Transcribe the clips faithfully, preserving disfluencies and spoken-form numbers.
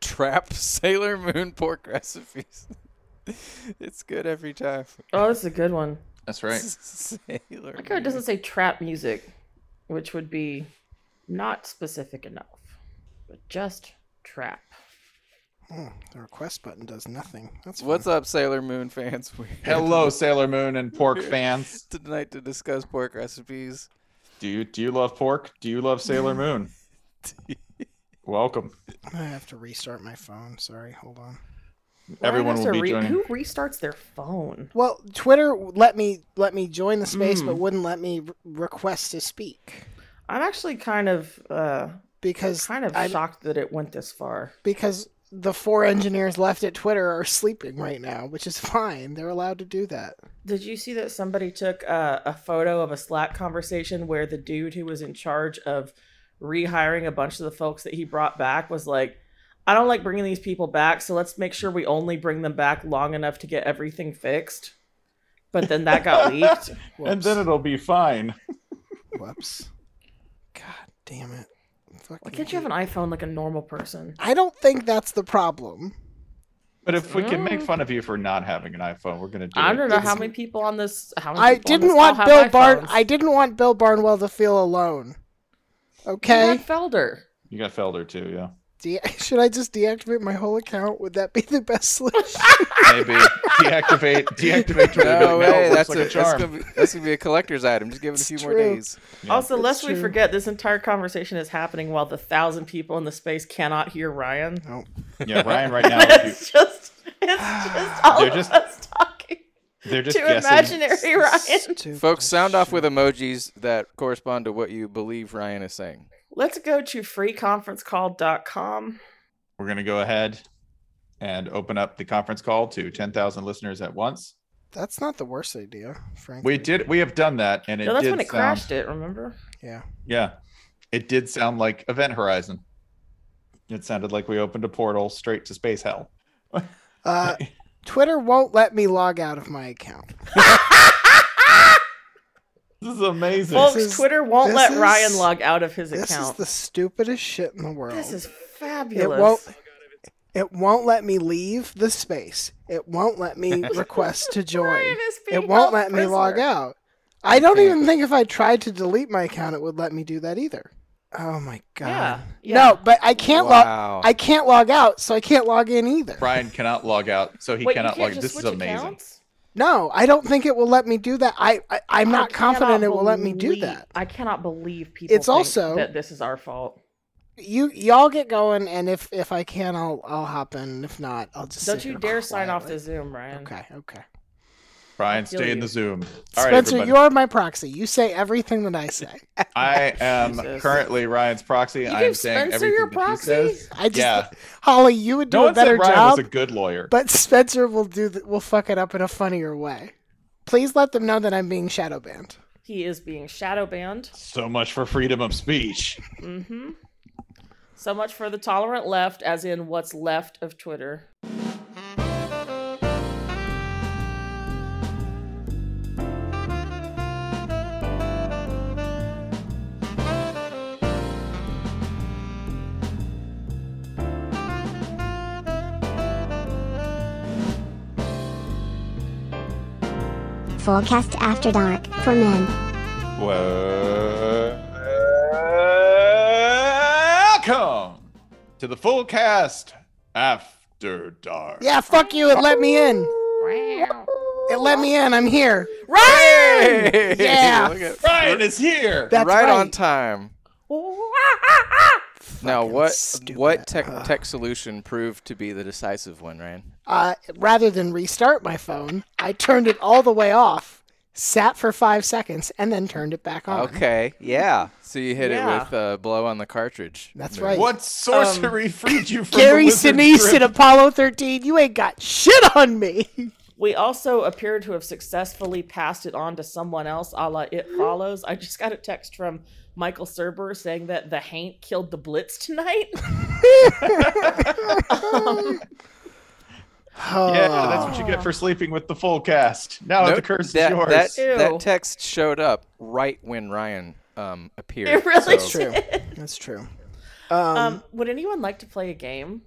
Trap Sailor Moon pork recipes. It's good every time. Oh, this is a good one. That's right. Sailor Look how it doesn't say trap music, which would be not specific enough, but just trap. Hmm, the request button does nothing. That's fun. What's up, Sailor Moon fans? Hello, Sailor Moon and pork fans. Tonight to discuss pork recipes. Do you do you love pork? Do you love Sailor Moon? Welcome. I have to restart my phone. Sorry, hold on. Well, Everyone will be re- joining. Who restarts their phone? Well, Twitter let me let me join the space, mm. but wouldn't let me re- request to speak. I'm actually kind of uh, because kind of I'm, shocked that it went this far. Because the four engineers left at Twitter are sleeping right now, which is fine. They're allowed to do that. Did you see that somebody took uh, a photo of a Slack conversation where the dude who was in charge of rehiring a bunch of the folks that he brought back was like, I don't like bringing these people back, so let's make sure we only bring them back long enough to get everything fixed. But then that got leaked. Whoops. And then it'll be fine. Whoops. God damn it. Fucking Why can't you have an iPhone like a normal person? I don't think that's the problem. But if we can make fun of you for not having an iPhone, we're gonna do it. I don't know how many people on this. How many I didn't want Bill Barn. I didn't want Bill Barnwell to feel alone. Okay. You got Felder. You got Felder too, yeah. De- Should I just deactivate my whole account? Would that be the best solution? Maybe deactivate, deactivate Twitter. No, no way, that's, like a, a charm. That's, gonna be, that's gonna be a collector's item. Just give it it's a few true. more days. Yeah. Also, lest we forget, this entire conversation is happening while the thousand people in the space cannot hear Ryan. Oh. Yeah, Ryan right now. it's you... just, it's just all They're of just... us talking. They're just to imaginary Ryan. Folks, sound off with emojis that correspond to what you believe Ryan is saying. Let's go to free conference call dot com. We're going to go ahead and open up the conference call to ten thousand listeners at once. That's not the worst idea, frankly. We did. We have done that, and it no, that's did when it sound, crashed it, remember? Yeah. Yeah. It did sound like Event Horizon. It sounded like we opened a portal straight to space hell. uh Twitter won't let me log out of my account. This is amazing. Folks, this is, Twitter won't let is, Ryan log out of his this account. This is the stupidest shit in the world. This is fabulous. It won't, it won't let me leave the space. It won't let me request to join. It won't let prisoner. me log out. I don't okay. even think if I tried to delete my account, it would let me do that either. Oh my god! Yeah, yeah. No, but I can't wow. log. I can't log out, so I can't log in either. Brian cannot log out, so he Wait, cannot log. This is amazing. Accounts? No, I don't think it will let me do that. I, I I'm not I confident it will believe, let me do that. I cannot believe people. It's think also that this is our fault. You y'all get going, and if if I can, I'll I'll hop in. If not, I'll just don't you dare sign off the Zoom, Brian. Okay, okay. Brian, stay you. in the Zoom. All Spencer, right, you are my proxy. You say everything that I say. I am Jesus. currently Ryan's proxy. You I am saying Spencer everything your proxy? That he says. I just, yeah. Holly, you would do no a better Ryan job. Ryan was a good lawyer, but Spencer will do. The, will fuck it up in a funnier way. Please let them know that I'm being shadow banned. He is being shadow banned. So much for freedom of speech. Mm-hmm. So much for the tolerant left, as in what's left of Twitter. Forecast After Dark for men. Welcome to the full cast After Dark. Yeah, fuck you. It let me in. It let me in. I'm here. Ryan! Hey! Yeah. At- Ryan is here. That's right, right on time. Now, what stupid. what tech, tech solution proved to be the decisive one, Ryan? Uh, rather than restart my phone, I turned it all the way off, sat for five seconds, and then turned it back on. Okay, yeah. So you hit yeah. it with a blow on the cartridge. That's right. What sorcery um, freed you from Gary the Sinise in Apollo thirteen? You ain't got shit on me. We also appear to have successfully passed it on to someone else, a la It Follows. I just got a text from Michael Cerber saying that the Hank killed the Blitz tonight. um, Oh. Yeah, that's what you get for sleeping with the full cast. Now nope, the curse that, is yours. That, that text showed up right when Ryan um, appeared. It really so. True. That's true. Um, um, would anyone like to play a game?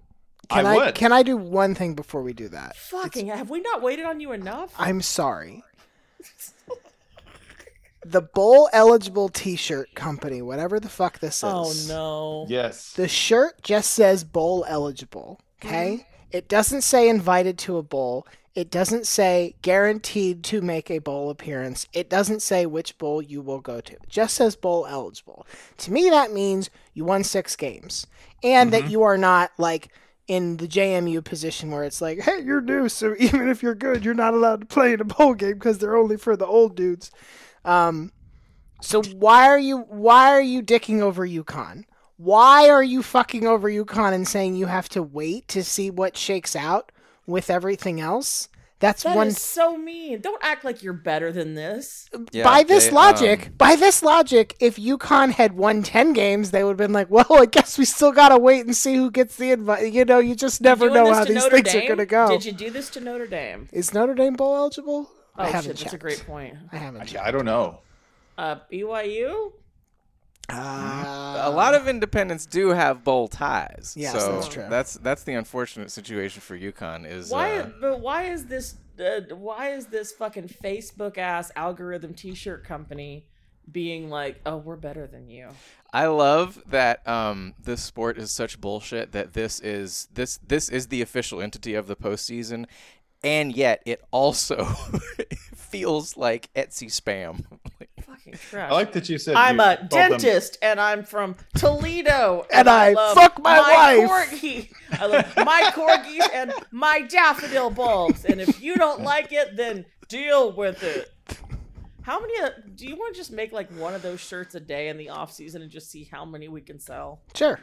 Can I, I would. Can I do one thing before we do that? Fucking, it's, have we not waited on you enough? I'm sorry. The bowl eligible t-shirt company, whatever the fuck this is. Oh, no. Yes. The shirt just says bowl eligible, okay? Mm. It doesn't say invited to a bowl. It doesn't say guaranteed to make a bowl appearance. It doesn't say which bowl you will go to. It just says bowl eligible. To me, that means you won six games and mm-hmm. that you are not like in the J M U position where it's like, hey, you're new, so even if you're good, you're not allowed to play in a bowl game because they're only for the old dudes. Um, so why are you why are you dicking over UConn? Why are you fucking over UConn and saying you have to wait to see what shakes out with everything else? That's that one. That is so mean. Don't act like you're better than this. Yeah, by this they, logic, um... by this logic, if UConn had won ten games, they would have been like, "Well, I guess we still gotta wait and see who gets the invite." You know, you just never know how these Notre things Dame? Are gonna go. Did you do this to Notre Dame? Is Notre Dame bowl eligible? Oh, I haven't shit, checked. That's a great point. I haven't. I, checked. I don't know. Uh, B Y U. Uh, a lot of independents do have bowl ties. Yes, so that's true. That's that's the unfortunate situation for UConn. Is why? Uh, but why is this? Uh, why is this fucking Facebook ass algorithm T-shirt company being like, oh, we're better than you? I love that um, this sport is such bullshit that this is this this is the official entity of the postseason. And yet, it also feels like Etsy spam. Like, fucking trash. I like that you said. I'm you a dentist, them. And I'm from Toledo, and, and I, I love fuck my, my wife. Corgi. I love my corgis and my daffodil bulbs. And if you don't like it, then deal with it. How many uh, do you want to just make like one of those shirts a day in the off season and just see how many we can sell? Sure. Let's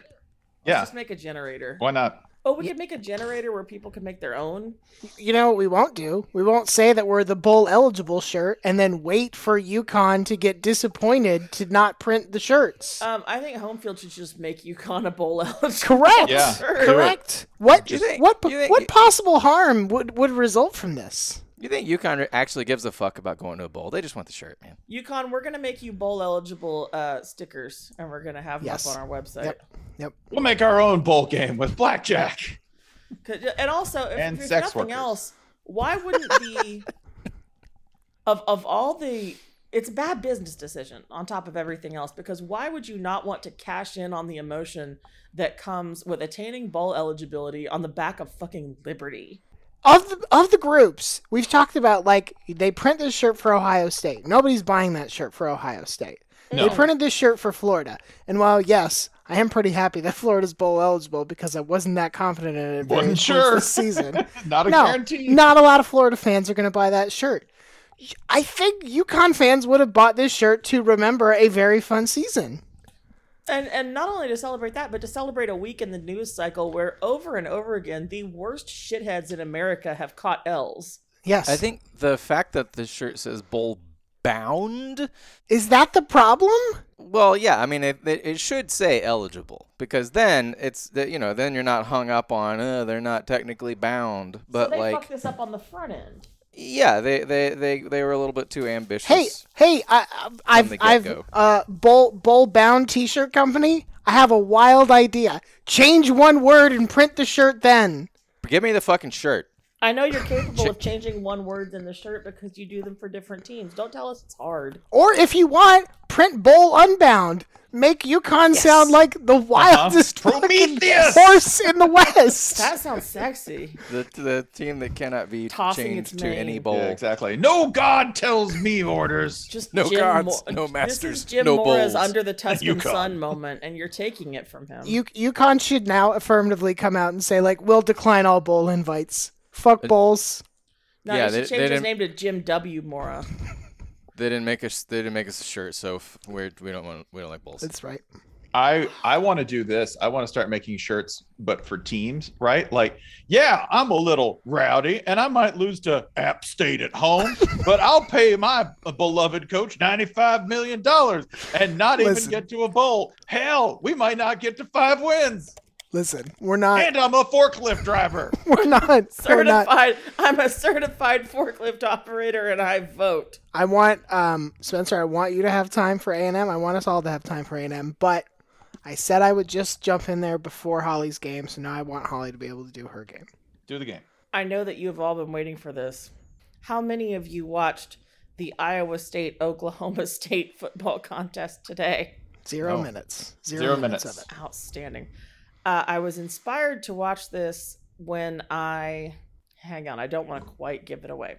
yeah. Just make a generator. Why not? Oh, we could make a generator where people can make their own. You know what we won't do? We won't say that we're the bowl eligible shirt and then wait for UConn to get disappointed to not print the shirts. Um, I think Homefield should just make UConn a bowl eligible Correct. Yeah, shirt. Correct. What just, you think, what you think, what possible harm would, would result from this? You think UConn actually gives a fuck about going to a bowl? They just want the shirt, man. UConn, we're going to make you bowl eligible uh, stickers, and we're going to have them yes. up on our website. Yep. Yep. We'll make our own bowl game with blackjack. And also, if, and if there's nothing workers. Else, why wouldn't the of of all the it's a bad business decision on top of everything else, because why would you not want to cash in on the emotion that comes with attaining bowl eligibility on the back of fucking Liberty? Of the of the groups, we've talked about, like, they print this shirt for Ohio State. Nobody's buying that shirt for Ohio State. No. They printed this shirt for Florida. And while, yes, I am pretty happy that Florida's bowl eligible because I wasn't that confident in it wasn't sure. this season. Not a no, guarantee. Not a lot of Florida fans are going to buy that shirt. I think UConn fans would have bought this shirt to remember a very fun season. And and not only to celebrate that, but to celebrate a week in the news cycle where over and over again, the worst shitheads in America have caught L's. Yes. I think the fact that the shirt says bowl bound. Is that the problem? Well, yeah. I mean, it, it should say eligible because then it's, you know, then you're not hung up on, uh, they're not technically bound. But so they like, fucked this up on the front end. Yeah, they, they, they, they were a little bit too ambitious. Hey, hey, I, I've, I've uh, bowl, bowl bound t-shirt company. I have a wild idea. Change one word and print the shirt then. Give me the fucking shirt. I know you're capable of changing one word in the shirt because you do them for different teams. Don't tell us it's hard. Or if you want, print bowl unbound. Make UConn yes. sound like the wildest uh-huh. fucking horse in the West. That sounds sexy. The the team that cannot be Tossing changed to any bowl. Yeah, exactly. No God tells me orders. Just no Jim gods, Mo- no masters, this is Jim no Mora's bowls. Under the Tuscan sun moment, and you're taking it from him. U- UConn should now affirmatively come out and say, like, we'll decline all bowl invites. Fuck bowls. No, yeah, they should change they his name to Jim W. Mora. They didn't make us. They didn't make us a shirt, so we we don't want. We don't like bulls. That's right. I I want to do this. I want to start making shirts, but for teams, right? Like, yeah, I'm a little rowdy, and I might lose to App State at home, but I'll pay my beloved coach ninety-five million dollars and not Listen. even get to a bowl. Hell, we might not get to five wins. Listen, we're not. And I'm a forklift driver. We're not certified. We're not. I'm a certified forklift operator, and I vote. I want um, Spencer. I want you to have time for A and M. I want us all to have time for A and M. But I said I would just jump in there before Holly's game, so now I want Holly to be able to do her game. Do the game. I know that you have all been waiting for this. How many of you watched the Iowa State Oklahoma State football contest today? Zero no. minutes. Zero, Zero minutes. minutes of it. Outstanding. Uh, I was inspired to watch this when I... Hang on, I don't want to quite give it away.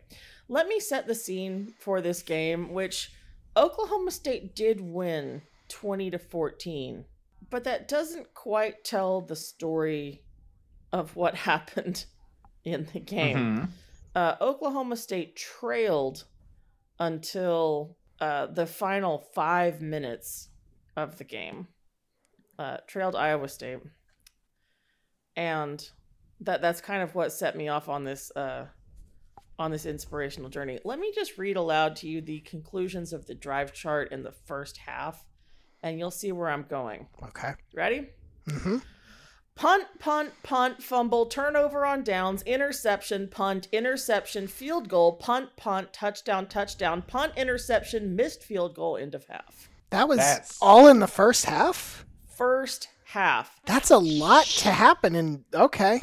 Let me set the scene for this game, which Oklahoma State did win twenty to fourteen. But that doesn't quite tell the story of what happened in the game. Mm-hmm. Uh, Oklahoma State trailed until uh, the final five minutes of the game. Uh, trailed Iowa State. And that that's kind of what set me off on this uh, on this inspirational journey. Let me just read aloud to you the conclusions of the drive chart in the first half. And you'll see where I'm going. Okay. Ready? Mm-hmm. Punt, punt, punt, fumble, turnover on downs, interception, punt, interception, field goal, punt, punt, touchdown, touchdown, punt, interception, missed field goal, end of half. That was That's... all in the first half? First half. That's a lot to happen in, okay.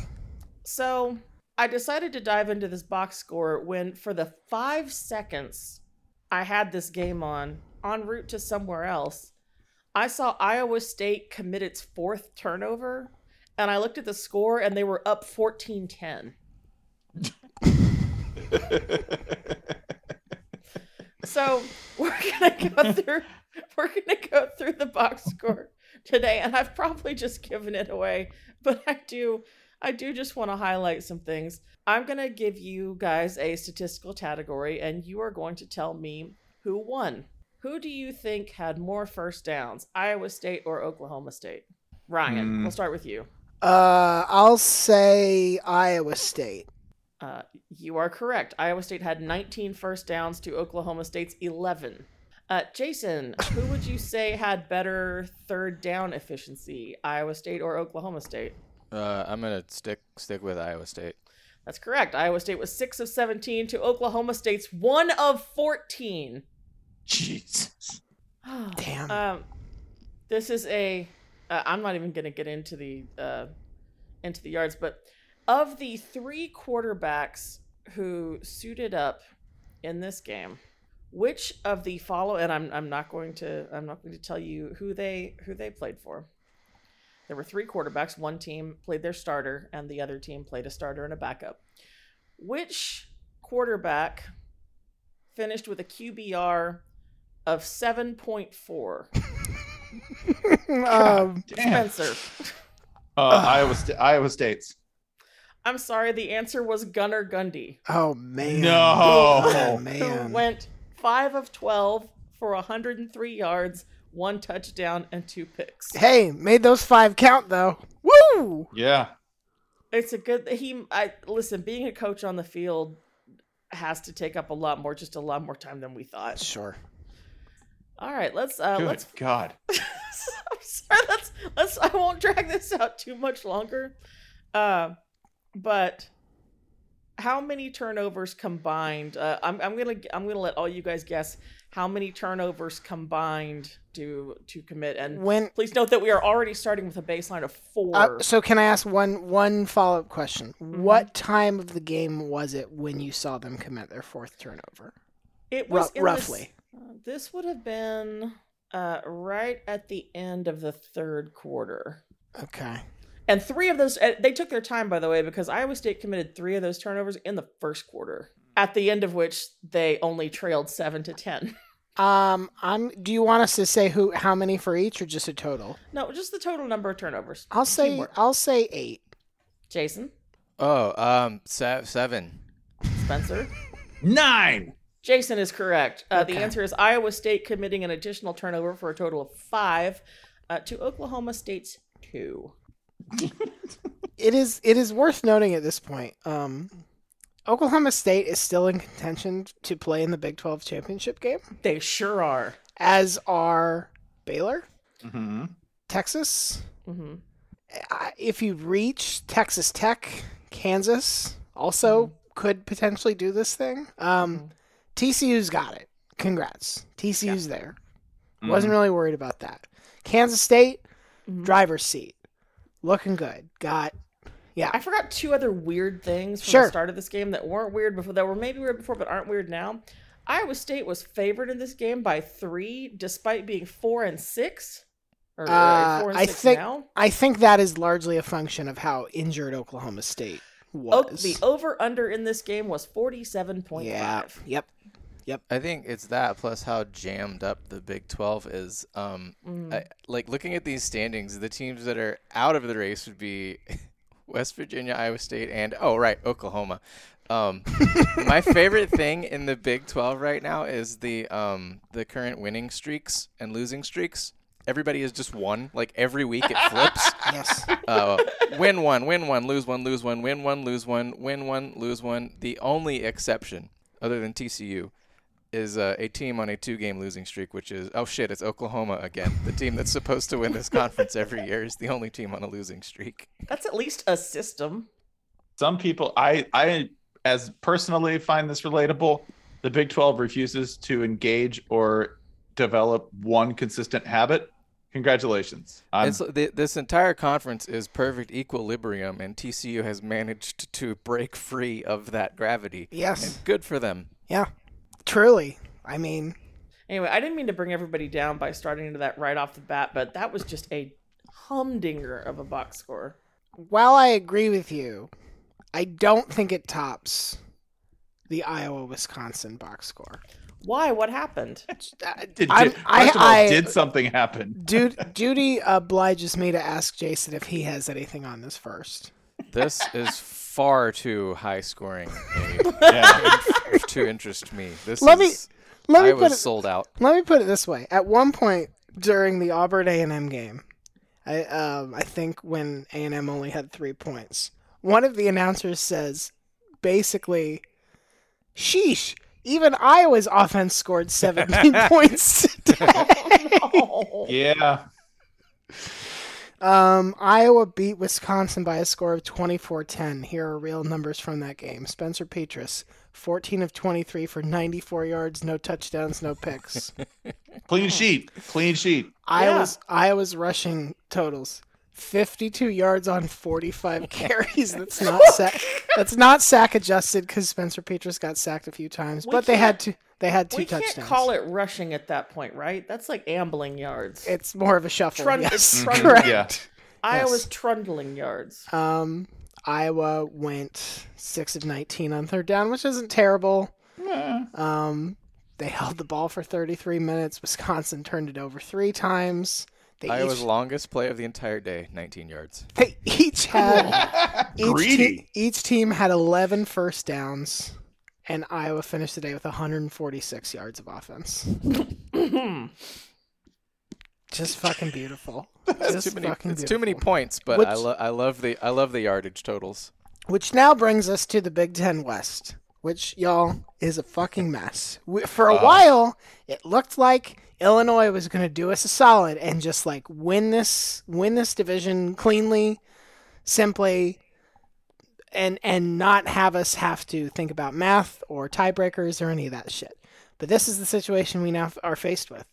So I decided to dive into this box score when for the five seconds I had this game on, en route to somewhere else, I saw Iowa State commit its fourth turnover, and I looked at the score, and they were up fourteen ten. So we're gonna go through. We're gonna go through the box score today, and I've probably just given it away, but I do. I do just want to highlight some things. I'm gonna give you guys a statistical category, and you are going to tell me who won. Who do you think had more first downs, Iowa State or Oklahoma State? Ryan, mm. we'll start with you. Uh, I'll say Iowa State. Uh, you are correct. Iowa State had nineteen first downs to Oklahoma State's eleven. Uh, Jason, who would you say had better third down efficiency, Iowa State or Oklahoma State? Uh, I'm going to stick stick with Iowa State. That's correct. Iowa State was six of seventeen to Oklahoma State's one of fourteen. Jesus. Oh, damn. Um, this is a, uh, I'm not even going to get into the, uh, into the yards, but of the three quarterbacks who suited up in this game, which of the follow, and I'm, I'm not going to, I'm not going to tell you who they, who they played for. There were three quarterbacks. One team played their starter and the other team played a starter and a backup. Which quarterback finished with a Q B R of seven point four. um, Spencer. Uh, Iowa, St- Iowa State's. I'm sorry. The answer was Gunnar Gundy. Oh, man. No. Who, oh, man. Who went five of twelve for one hundred three yards, one touchdown, and two picks. Hey, made those five count, though. Woo! Yeah. It's a good... He. I Listen, being a coach on the field has to take up a lot more, just a lot more time than we thought. Sure. All right, let's. Uh, Good let's, God. I'm sorry. Let's. Let's. I won't drag this out too much longer. Uh, but how many turnovers combined? Uh, I'm. I'm gonna. I'm gonna let all you guys guess how many turnovers combined to to commit. And when, please note that we are already starting with a baseline of four. Uh, so can I ask one one follow up question? Mm-hmm. What time of the game was it when you saw them commit their fourth turnover? It was R- roughly. This, uh, this would have been uh, right at the end of the third quarter. Okay. And three of those, uh, they took their time, by the way, because Iowa State committed three of those turnovers in the first quarter, at the end of which they only trailed seven to ten. Um, I'm. Do you want us to say who, how many for each, or just a total? No, just the total number of turnovers. I'll say. Teamwork. I'll say eight. Jason. Oh, um, se- seven. Spencer. Nine. Jason is correct. Uh, okay. The answer is Iowa State committing an additional turnover for a total of five uh, to Oklahoma State's two. It is it is worth noting at this point, um, Oklahoma State is still in contention to play in the Big twelve championship game. They sure are. As are Baylor, mm-hmm. Texas. Mm-hmm. If you reach Texas Tech, Kansas also mm-hmm. could potentially do this thing. Um, mm-hmm. T C U's got it. Congrats. T C U's yeah. there. Mm-hmm. Wasn't really worried about that. Kansas State, mm-hmm. driver's seat. Looking good. Got, yeah. I forgot two other weird things from sure. the start of this game that weren't weird before, that were maybe weird before, but aren't weird now. Iowa State was favored in this game by three, despite being four and six. Or uh, four and I six think now. I think that is largely a function of how injured Oklahoma State was. O- the over/under in this game was forty-seven point five. Yep. Yep. I think it's that plus how jammed up the Big twelve is. Um, mm. I, like looking at these standings, the teams that are out of the race would be West Virginia, Iowa State, and oh right, Oklahoma. Um, my favorite thing in the Big twelve right now is the um, the current winning streaks and losing streaks. Everybody is just one. Like every week it flips. Yes. Uh, win one, win one, lose one, lose one, win one, lose one, win one, lose one. The only exception, other than T C U, is uh, a team on a two-game losing streak, which is, oh, shit, it's Oklahoma again. The team that's supposed to win this conference every year is the only team on a losing streak. That's at least a system. Some people, I, I as personally find this relatable. The Big twelve refuses to engage or develop one consistent habit. Congratulations. The, this entire conference is perfect equilibrium, and T C U has managed to break free of that gravity. Yes. And good for them. Yeah. Truly. I mean, anyway, I didn't mean to bring everybody down by starting into that right off the bat, but that was just a humdinger of a box score. While I agree with you, I don't think it tops the Iowa-Wisconsin box score. Why? What happened? Did, I, first of all, I, did something happen? Dude, duty obliges me to ask Jason if he has anything on this first. This is far too high scoring yeah. to interest me. This let is, me, let me I was put it, sold out. Let me put it this way. At one point during the Auburn A and M game, I, um, I think when A and M only had three points, one of the announcers says, basically, sheesh, even Iowa's offense scored seventeen points today. Oh, no. Yeah. Um, Iowa beat Wisconsin by a score of twenty-four ten. Here are real numbers from that game. Spencer Petras, fourteen of twenty-three for ninety-four yards, no touchdowns, no picks. Clean sheet. Clean sheet. Iowa's, yeah. Iowa's rushing totals. fifty-two yards on forty-five carries. That's not sack. That's not sack adjusted because Spencer Petras got sacked a few times, we but they had two. They had two we touchdowns. We can't call it rushing at that point, right? That's like ambling yards. It's more of a shuffle. Trund- yes, trund- correct. Yeah. Iowa's yes. trundling yards. Um, Iowa went six of nineteen on third down, which isn't terrible. Yeah. Um, they held the ball for thirty-three minutes. Wisconsin turned it over three times. They Iowa's each, longest play of the entire day, nineteen yards. They each had each, te- each team had eleven first downs, and Iowa finished the day with one hundred forty-six yards of offense. Just fucking beautiful. Just too many, fucking it's beautiful. Too many points, but which, I, lo- I love the I love the yardage totals. Which now brings us to the Big Ten West, which y'all is a fucking mess. We, for a uh, while, it looked like Illinois was going to do us a solid and just like win this win this division cleanly, simply, and and not have us have to think about math or tiebreakers or any of that shit. But this is the situation we now are faced with.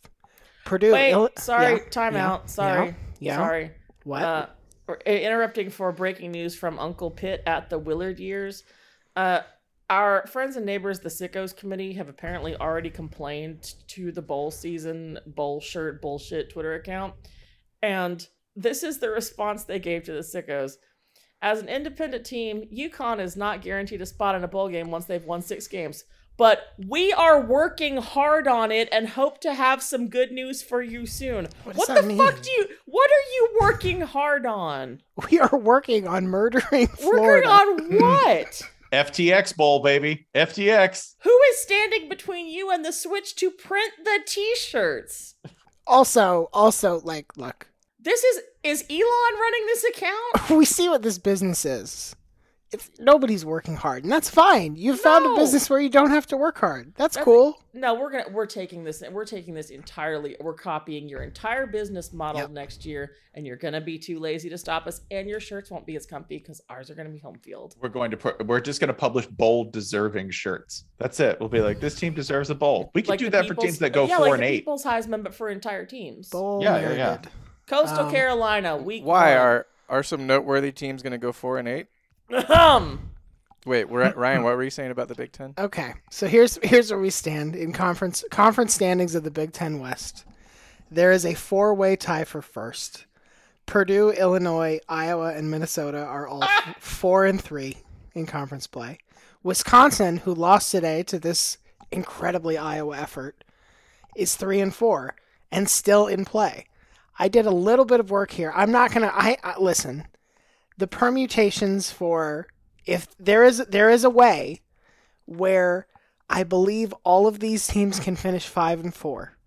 Purdue. Wait, Ill- sorry, yeah, time yeah, out. Sorry. Yeah, yeah. Sorry. What? Uh, we're interrupting for breaking news from Uncle Pitt at the Willard years. Uh Our friends and neighbors, the Sickos Committee, have apparently already complained to the bowl season, bowl shirt, bullshit Twitter account. And this is the response they gave to the Sickos. As an independent team, UConn is not guaranteed a spot in a bowl game once they've won six games. But we are working hard on it and hope to have some good news for you soon. What, what the mean? fuck do you, what are you working hard on? We are working on murdering Florida. Working on what? F T X Bowl, baby. F T X. Who is standing between you and the switch to print the t-shirts. Also, also, like, look. This is, is Elon running this account? We see what this business is. It's, nobody's working hard, and that's fine. You've no. found a business where you don't have to work hard. That's, that's cool. No, we're gonna we're taking this we're taking this entirely. We're copying your entire business model yep. next year, and you're gonna be too lazy to stop us. And your shirts won't be as comfy because ours are gonna be home field. We're going to put, we're just gonna publish bowl deserving shirts. That's it. We'll be like, this team deserves a bowl. We can like do that for teams that go yeah, four like and the eight. People's Heisman, but for entire teams. Bowl yeah, yeah, yeah. Coastal um, Carolina. We why one. are are some noteworthy teams gonna go four and eight? Um. Wait, we're at, Ryan, what were you saying about the Big Ten? Okay, so here's here's where we stand in conference conference standings of the Big Ten West. There is a four-way tie for first. Purdue, Illinois, Iowa, and Minnesota are all ah! four and three in conference play. Wisconsin, who lost today to this incredibly Iowa effort, is three and four and still in play. I did a little bit of work here. I'm not gonna. I, I listen. The permutations for if there is there is a way where I believe all of these teams can finish five and four.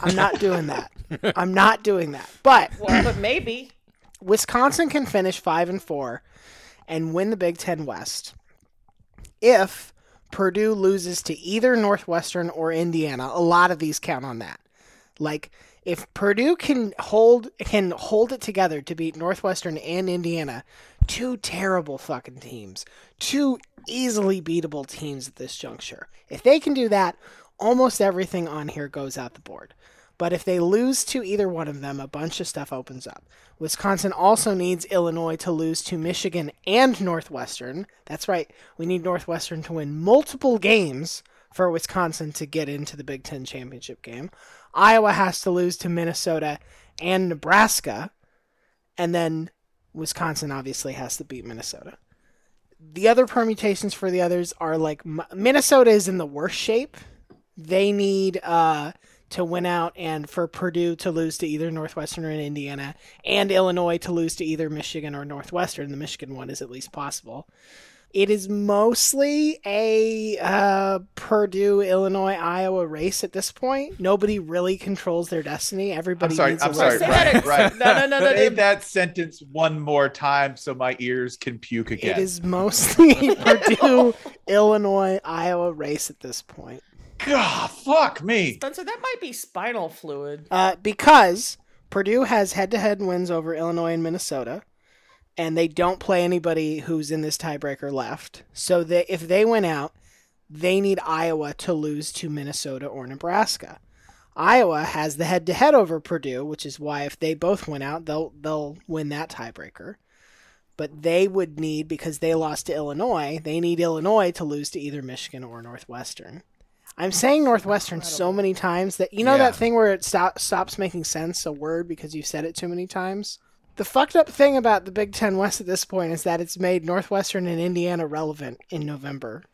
I'm not doing that. I'm not doing that. But well, but maybe Wisconsin can finish five and four and win the Big Ten West if Purdue loses to either Northwestern or Indiana. A lot of these count on that. Like, if Purdue can hold can hold it together to beat Northwestern and Indiana, two terrible fucking teams, two easily beatable teams at this juncture. If they can do that, almost everything on here goes out the board. But if they lose to either one of them, a bunch of stuff opens up. Wisconsin also needs Illinois to lose to Michigan and Northwestern. That's right. We need Northwestern to win multiple games for Wisconsin to get into the Big Ten championship game. Iowa has to lose to Minnesota and Nebraska, and then Wisconsin obviously has to beat Minnesota. The other permutations for the others are, like, Minnesota is in the worst shape. They need uh, to win out and for Purdue to lose to either Northwestern or Indiana, and Illinois to lose to either Michigan or Northwestern. The Michigan one is at least possible. It is mostly a uh, Purdue, Illinois, Iowa race at this point. Nobody really controls their destiny. Everybody. I'm sorry. Needs I'm a sorry. Right, right. No, no, no, no. Say no. that sentence one more time so my ears can puke again. It is mostly Purdue, Illinois, Iowa race at this point. God, fuck me, Spencer. That might be spinal fluid. Uh, because Purdue has head-to-head wins over Illinois and Minnesota. And they don't play anybody who's in this tiebreaker left. So they, if they win out, they need Iowa to lose to Minnesota or Nebraska. Iowa has the head-to-head over Purdue, which is why if they both win out, they'll they'll win that tiebreaker. But they would need, because they lost to Illinois, they need Illinois to lose to either Michigan or Northwestern. I'm saying Northwestern so many times that, you know yeah. that thing where it stop, stops making sense, a word, because you've said it too many times? The fucked up thing about the Big Ten West at this point is that it's made Northwestern and Indiana relevant in November.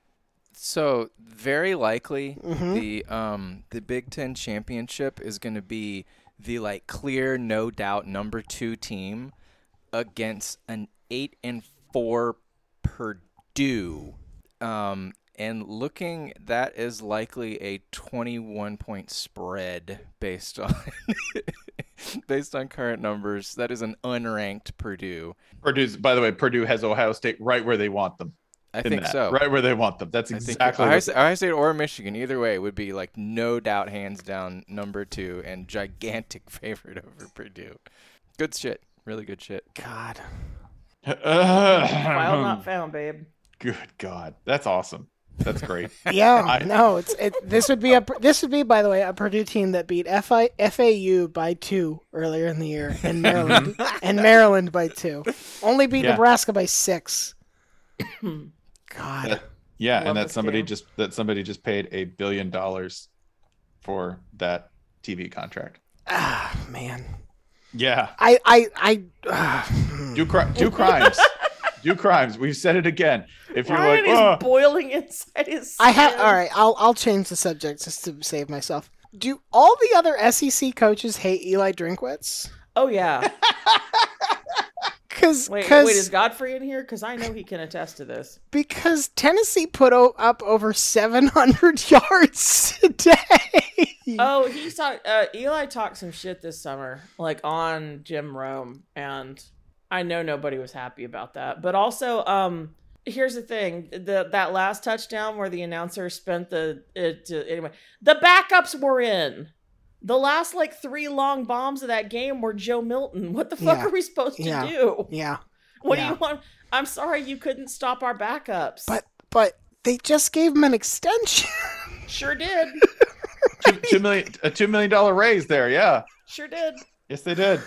So very likely mm-hmm. the um, the Big Ten championship is going to be the, like, clear, no doubt number two team against an eight and four Purdue, um, and looking that is likely a twenty-one point spread based on. Based on current numbers, that is an unranked Purdue. Purdue's, by the way, Purdue has Ohio State right where they want them. I think that. so. Right where they want them. That's exactly. Ohio, Ohio State or Michigan, either way, would be, like, no doubt, hands down, number two and gigantic favorite over Purdue. Good shit. Really good shit. God. Uh, File not found, babe. Good God, that's awesome. That's great. Yeah, I, no, it's it, this would be a this would be by the way a Purdue team that beat F I, F A U by two earlier in the year, and Maryland and Maryland by two, only beat yeah. Nebraska by six. God. That, yeah, Love and that somebody game. just that somebody just paid a billion dollars for that T V contract. Ah, man. Yeah. I I I uh, do cri- do crimes. Do crimes. We've said it again. If you're Ryan like, oh. is boiling inside his. I have. All right. I'll I'll change the subject just to save myself. Do all the other S E C coaches hate Eli Drinkwitz? Oh yeah. Because wait, wait, is Godfrey in here? Because I know he can attest to this. Because Tennessee put o- up over seven hundred yards today. Oh, he talked. Uh, Eli talked some shit this summer, like on Jim Rome, and I know nobody was happy about that. But also, um, here's the thing: the that last touchdown where the announcer spent the it uh, anyway, the backups were in. The last, like, three long bombs of that game were Joe Milton. What the fuck yeah. are we supposed to yeah. do? Yeah. What yeah. do you want? I'm sorry you couldn't stop our backups. But but they just gave him an extension. Sure did. Right? two, two million, a two million dollars raise there, yeah. Sure did. Yes, they did.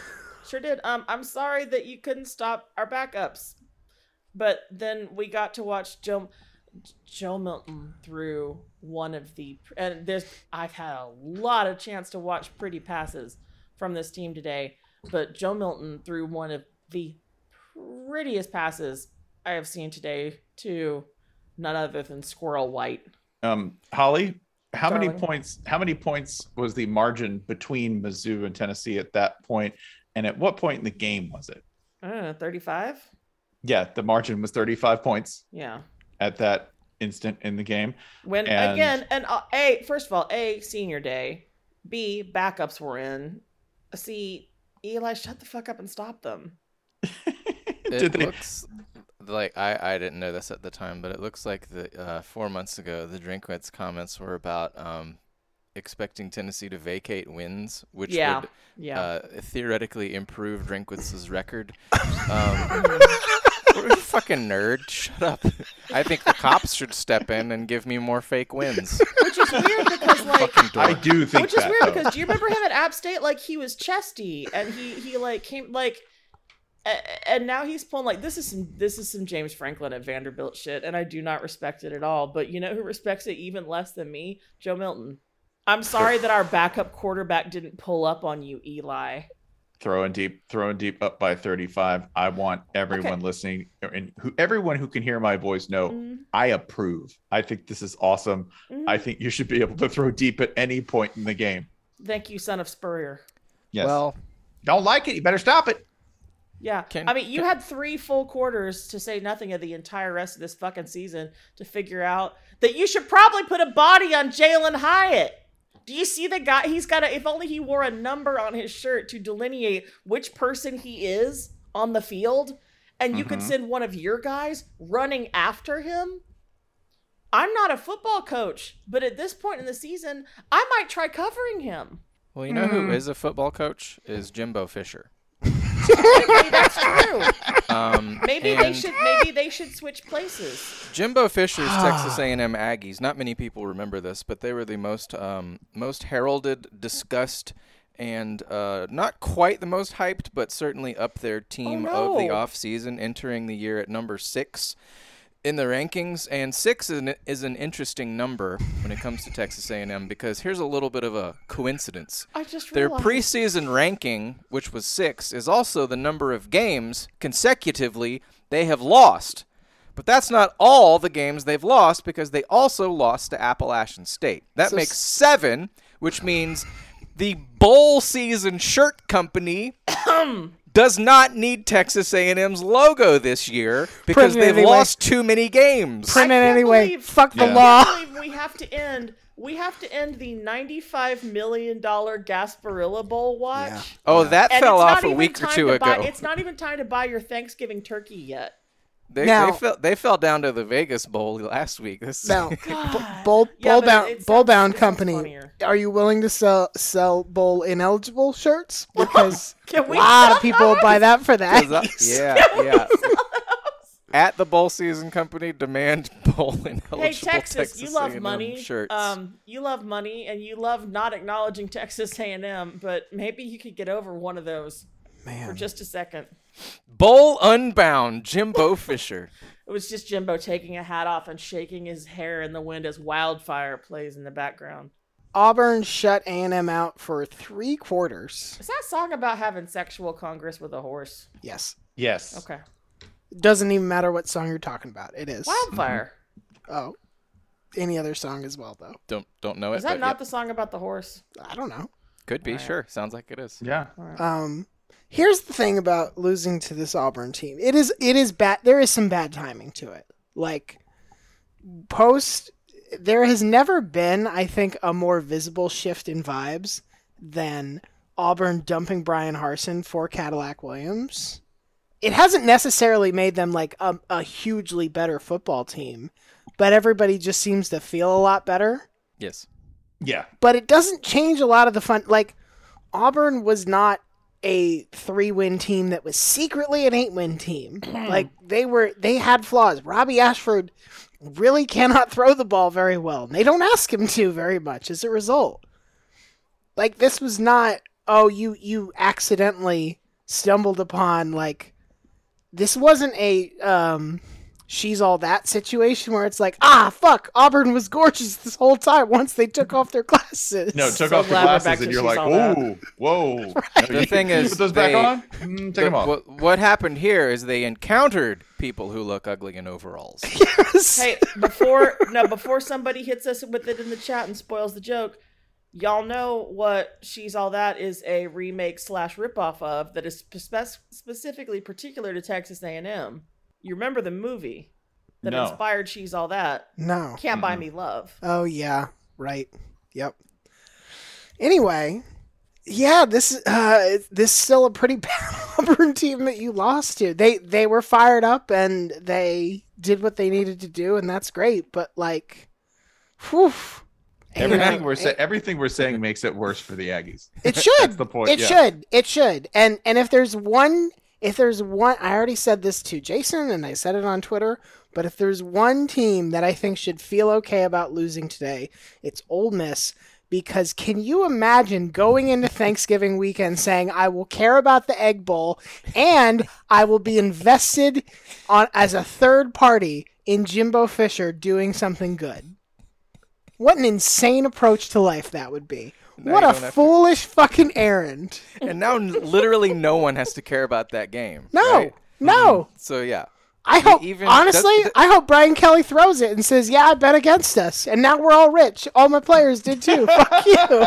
Sure did. Um, I'm sorry that you couldn't stop our backups. But then we got to watch Joe... Joe Milton threw one of the, and there's, I've had a lot of chance to watch pretty passes from this team today, but Joe Milton threw one of the prettiest passes I have seen today to none other than Squirrel White. Um, Holly, how Darling. many points, how many points was the margin between Mizzou and Tennessee at that point? And at what point in the game was it? I don't know, thirty-five? Yeah, the margin was thirty-five points. Yeah. At that instant in the game. When and, again, and uh, A, first of all, A, senior day. B, backups were in. C, Eli, shut the fuck up and stop them. It they... looks like, I, I didn't know this at the time, but it looks like the uh, four months ago, the Drinkwitz comments were about um, expecting Tennessee to vacate wins, which yeah. would yeah. Uh, theoretically improve Drinkwitz's record. Um You're a fucking nerd. Shut up. I think the cops should step in and give me more fake wins. Which is weird because, like, I do think which that, is weird though. Because do you remember him at App State? Like, he was chesty, and he he like came like, and now he's pulling like this is some this is some James Franklin at Vanderbilt shit, and I do not respect it at all. But you know who respects it even less than me? Joe Milton. I'm sorry that our backup quarterback didn't pull up on you, Eli. Throwing deep, throwing deep up by thirty-five. I want everyone okay. listening and who, everyone who can hear my voice know mm. I approve. I think this is awesome. Mm. I think you should be able to throw deep at any point in the game. Thank you, son of Spurrier. Yes. Well, don't like it. You better stop it. Yeah. Can, I mean, you can, had three full quarters to say nothing of the entire rest of this fucking season to figure out that you should probably put a body on Jalen Hyatt. Do you see the guy? He's got a, if only he wore a number on his shirt to delineate which person he is on the field, and you mm-hmm. could send one of your guys running after him. I'm not a football coach, but at this point in the season, I might try covering him. Well, you know mm. who is a football coach? Is Jimbo Fisher. Maybe that's true. Um, maybe they should. Maybe they should switch places. Jimbo Fisher's Texas A and M Aggies. Not many people remember this, but they were the most um, most heralded, discussed, and uh, not quite the most hyped, but certainly up their team oh, no. of the offseason, entering the year at number six in the rankings. And six is an, is an interesting number when it comes to Texas A and M because here's a little bit of a coincidence. I just realized. Their preseason ranking, which was six, is also the number of games consecutively they have lost. But that's not all the games they've lost because they also lost to Appalachian State. That so makes seven, which means the bowl season shirt company does not need Texas A and M's logo this year because they've anyway. lost too many games. Print it anyway. Believe, Fuck yeah. the law. I can't believe we have to end. We have to end the ninety-five million dollars Gasparilla Bowl watch. Yeah. Oh, that and fell off a week or two ago. Buy, it's not even time to buy your Thanksgiving turkey yet. They, now, they fell. They fell down to the Vegas Bowl last week. This now, God. bowl yeah, bowl bound bowl bound company. Funnier. Are you willing to sell sell bowl ineligible shirts? Because a lot of people those? buy that for that. Yeah, yeah. At the bowl season company, demand bowl ineligible. Hey Texas, Texas you love A and M money. Shirts. Um, you love money, and you love not acknowledging Texas A and M. But maybe you could get over one of those. Man. For just a second. Bowl unbound, Jimbo Fisher. It was just Jimbo taking a hat off and shaking his hair in the wind as Wildfire plays in the background. Auburn shut A and M out for three quarters. Is that song about having sexual congress with a horse? Yes. Yes. Okay. Doesn't even matter what song you're talking about. It is. Wildfire. Mm-hmm. Oh. Any other song as well, though. Don't don't know it. Is that not yep. the song about the horse? I don't know. Could be. Right. Sure. Sounds like it is. Yeah. Right. Um. Here's the thing about losing to this Auburn team. It is it is bad. There is some bad timing to it. Like, post, there has never been, I think, a more visible shift in vibes than Auburn dumping Brian Harsin for Cadillac Williams. It hasn't necessarily made them like a, a hugely better football team, but everybody just seems to feel a lot better. Yes. Yeah. But it doesn't change a lot of the fun. Like, Auburn was not a three-win team that was secretly an eight-win team. Like, they were, they had flaws. Robbie Ashford really cannot throw the ball very well. They don't ask him to very much as a result. Like, this was not, oh, you, you accidentally stumbled upon, like, this wasn't a um, she's all that situation where it's like, ah, fuck, Auburn was gorgeous this whole time once they took off their glasses. No, took so off the glasses and you're like, ooh, whoa. Right. The thing is, put those they, back on? Mm, take the, them off. What, what happened here is they encountered people who look ugly in overalls. Yes. Hey, before no, before somebody hits us with it in the chat and spoils the joke, y'all know what She's All That is a remake slash ripoff of that is spe- specifically particular to Texas A and M. You remember the movie that no. inspired She's All That? No. Can't mm-hmm. Buy Me Love. Oh, yeah. Right. Yep. Anyway, yeah, this is uh, this is still a pretty bad Auburn team that you lost to. They, they were fired up and they did what they needed to do, and that's great. But, like, whew. Everything you know, we're saying, everything we're saying makes it worse for the Aggies. It should. That's the point. It yeah. should. It should. And and if there's one, if there's one, I already said this to Jason, and I said it on Twitter. But if there's one team that I think should feel okay about losing today, it's Ole Miss. Because can you imagine going into Thanksgiving weekend saying, I will care about the Egg Bowl and I will be invested on as a third party in Jimbo Fisher doing something good? What an insane approach to life that would be. Now what a foolish to... fucking errand. And now literally no one has to care about that game. No, right? no. So, yeah. I hope, Even, honestly, that... I hope Brian Kelly throws it and says, yeah, I bet against us. And now we're all rich. All my players did too. Fuck you.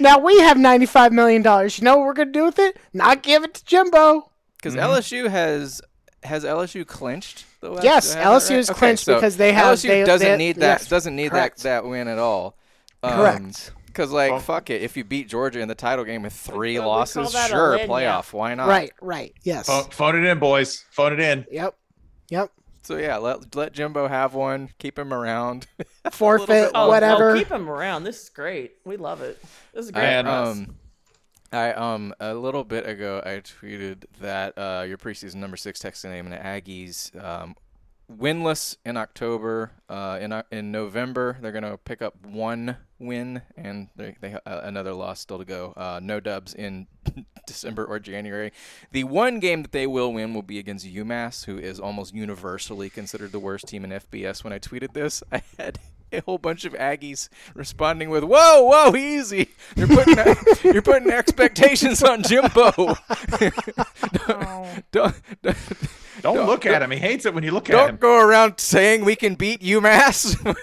Now we have ninety-five million dollars. You know what we're going to do with it? Not give it to Jimbo. Because mm-hmm. L S U has... Has L S U clinched? The last, yes, L S U right? is okay, clinched so because they have. L S U they, doesn't they, need that. Yes, doesn't need correct. that that win at all. Um, correct. Because like, well, fuck it, if you beat Georgia in the title game with three well, losses, sure, win, playoff. Yeah. Why not? Right. Right. Yes. Phone, phone it in, boys. Phone it in. Yep. Yep. So yeah, let let Jimbo have one. Keep him around. Forfeit. Oh, whatever. Well, keep him around. This is great. We love it. This is great. And, um, I um a little bit ago I tweeted that uh, your preseason number six Texas A and M and the Aggies um, winless in October. Uh, in in November they're gonna pick up one win and they they uh, another loss still to go. Uh, no dubs in December or January. The one game that they will win will be against UMass, who is almost universally considered the worst team in F B S. When I tweeted this, I had a whole bunch of Aggies responding with, whoa, whoa, easy. You're putting you're putting expectations on Jimbo. don't, don't, don't, don't look don't, at him. He hates it when you look at him. Don't go around saying we can beat UMass.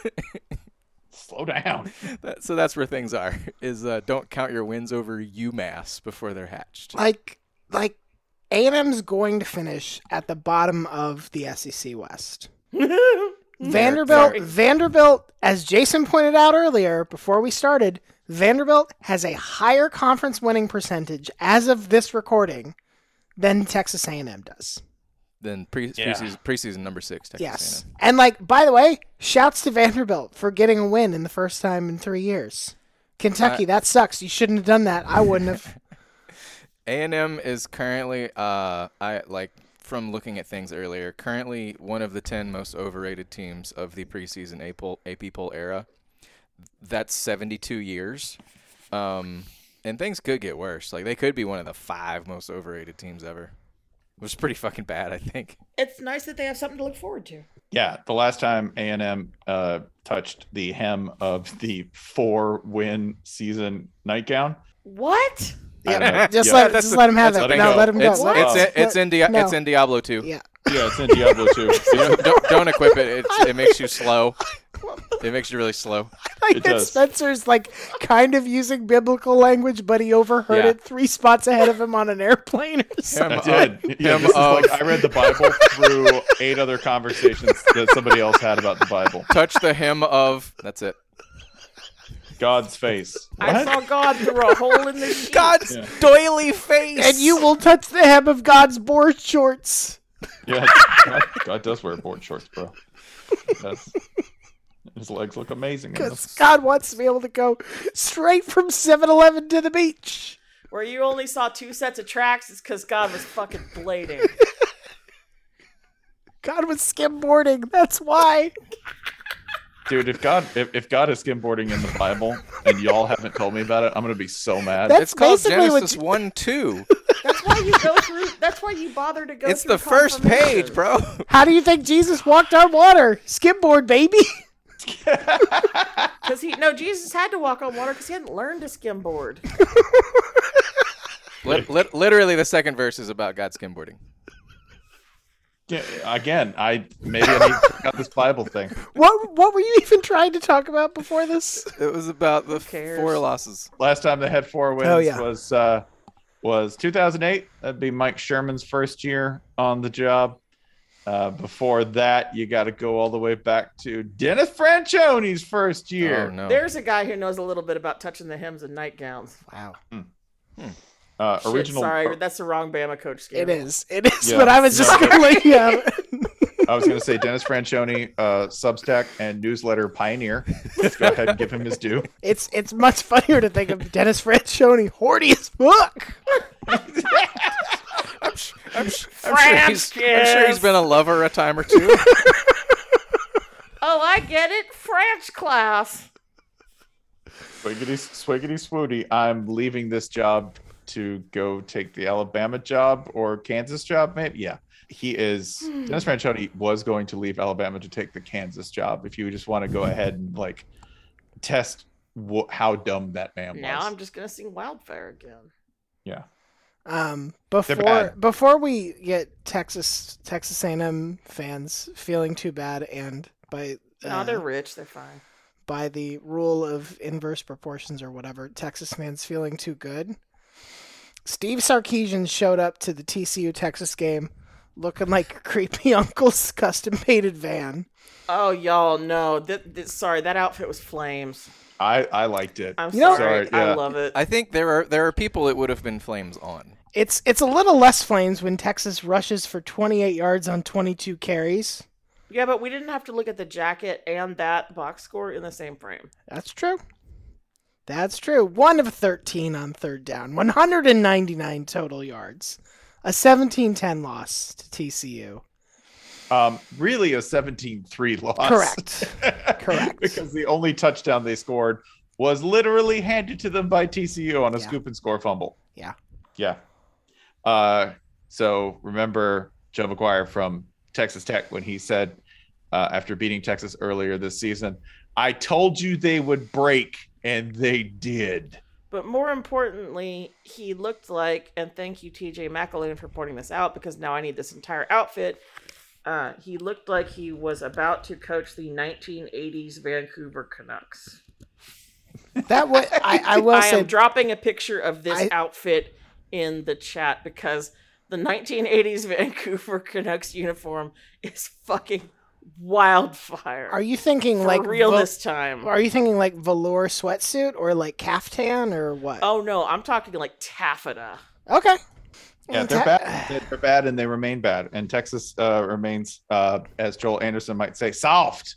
Slow down. That, so that's where things are, is uh, don't count your wins over UMass before they're hatched. Like, like A and M's going to finish at the bottom of the S E C West. Vanderbilt, Vanderbilt, as Jason pointed out earlier before we started, Vanderbilt has a higher conference winning percentage as of this recording than Texas A and M does. Than pre- yeah. preseason, preseason number six Texas yes. A and M. And, like, by the way, shouts to Vanderbilt for getting a win in the first time in three years. Kentucky, uh, that sucks. You shouldn't have done that. I wouldn't have. A and M is currently, uh, I like, from looking at things earlier, currently one of the ten most overrated teams of the preseason A P poll era. That's seventy-two years. Um, and things could get worse. Like, they could be one of the five most overrated teams ever, which is pretty fucking bad, I think. It's nice that they have something to look forward to. Yeah, the last time A and M uh, touched the hem of the four-win season nightgown. What? Yeah, just yeah. let that's just a, let him have it. No, go. let him go. It's let it's, it, it's in Di- no. it's in Diablo two. Yeah, yeah, it's in Diablo two. So don't, don't equip it. It's, it makes you slow. It makes you really slow. I think Spencer's like kind of using biblical language, but he overheard yeah. it three spots ahead of him on an airplane or something. I did. Yeah, this is like, I read the Bible through eight other conversations that somebody else had about the Bible. Touch the hem of, that's it. God's face. What? I saw God through a hole in the sheet. God's yeah. doily face. And you will touch the hem of God's board shorts. Yeah, God, God does wear board shorts, bro. That's, his legs look amazing. Because God wants to be able to go straight from seven eleven to the beach. Where you only saw two sets of tracks is because God was fucking blading. God was skimboarding. That's why. Dude, if God if, if God is skimboarding in the Bible and y'all haven't told me about it, I'm gonna be so mad. That's it's called Genesis one two. That's why you go through. That's why you bother to go. It's through the first page, bro. How do you think Jesus walked on water? Skimboard, baby. Because he no, Jesus had to walk on water because he hadn't learned to skimboard. L- li- literally, the second verse is about God skimboarding. Yeah, again, I maybe I need to check out this Bible thing. What what were you even trying to talk about before this? It was about the four losses. Last time they had four wins oh, yeah. was uh, was two thousand eight. That'd be Mike Sherman's first year on the job. Uh, before that, you got to go all the way back to Dennis Franchone's first year. Oh, no. There's a guy who knows a little bit about touching the hems and nightgowns. Wow. Hmm. Hmm. Uh, Shit, original. Sorry, that's the wrong Bama coach scheme. It is. It is. Yeah. But I was just no. going to yeah. I was going to say Dennis Franchoni, uh, Substack and newsletter pioneer. Let's go ahead and give him his due. It's it's much funnier to think of Dennis Franchoni hoarding his book. I'm, sh- I'm, sh- I'm, sure he's, I'm sure he's been a lover a time or two. Oh, I get it. French class. Swiggity, swiggity, swooty. I'm leaving this job to go take the Alabama job or Kansas job, maybe. Yeah, he is. Mm. Dennis Franchoni was going to leave Alabama to take the Kansas job. If you just want to go ahead and like test wh- how dumb that man now was. Now I'm just gonna sing Wildfire again. Yeah. Um. Before before we get Texas Texas A and M fans feeling too bad, and by uh, no, they're rich, they're fine. By the rule of inverse proportions or whatever, Texas fans feeling too good. Steve Sarkisian showed up to the T C U Texas game looking like a creepy uncle's custom painted van. Oh, y'all know. Th- th- sorry, that outfit was flames. I, I liked it. I'm you know, sorry. Yeah. I love it. I think there are there are people it would have been flames on. It's it's a little less flames when Texas rushes for twenty-eight yards on twenty-two carries. Yeah, but we didn't have to look at the jacket and that box score in the same frame. That's true. That's true. One of thirteen on third down. one hundred ninety-nine total yards. A seventeen ten loss to T C U. Um, really a seventeen three loss. Correct. Correct. Because the only touchdown they scored was literally handed to them by T C U on a yeah. scoop and score fumble. Yeah. Yeah. Uh, so remember Joe McGuire from Texas Tech when he said uh, after beating Texas earlier this season, I told you they would break. And they did. But more importantly, he looked like, and thank you, T J McElwain, for pointing this out, because now I need this entire outfit. Uh, he looked like he was about to coach the nineteen eighties Vancouver Canucks. That was, I, I will I say. I am dropping a picture of this I, outfit in the chat, because the nineteen eighties Vancouver Canucks uniform is fucking Wildfire. Are you thinking for like real vo- this time? Are you thinking like velour sweatsuit or like caftan or what? Oh no, I'm talking like taffeta. Okay. Yeah, and they're ta- bad. They're bad, and they remain bad. And Texas uh, remains, uh, as Joel Anderson might say, soft.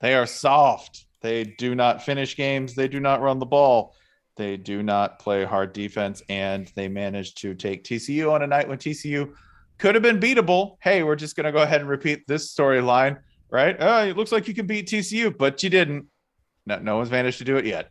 They are soft. They do not finish games. They do not run the ball. They do not play hard defense, and they managed to take T C U on a night when T C U could have been beatable. Hey, we're just going to go ahead and repeat this storyline, right? Oh, it looks like you can beat T C U, but you didn't. No, no one's managed to do it yet.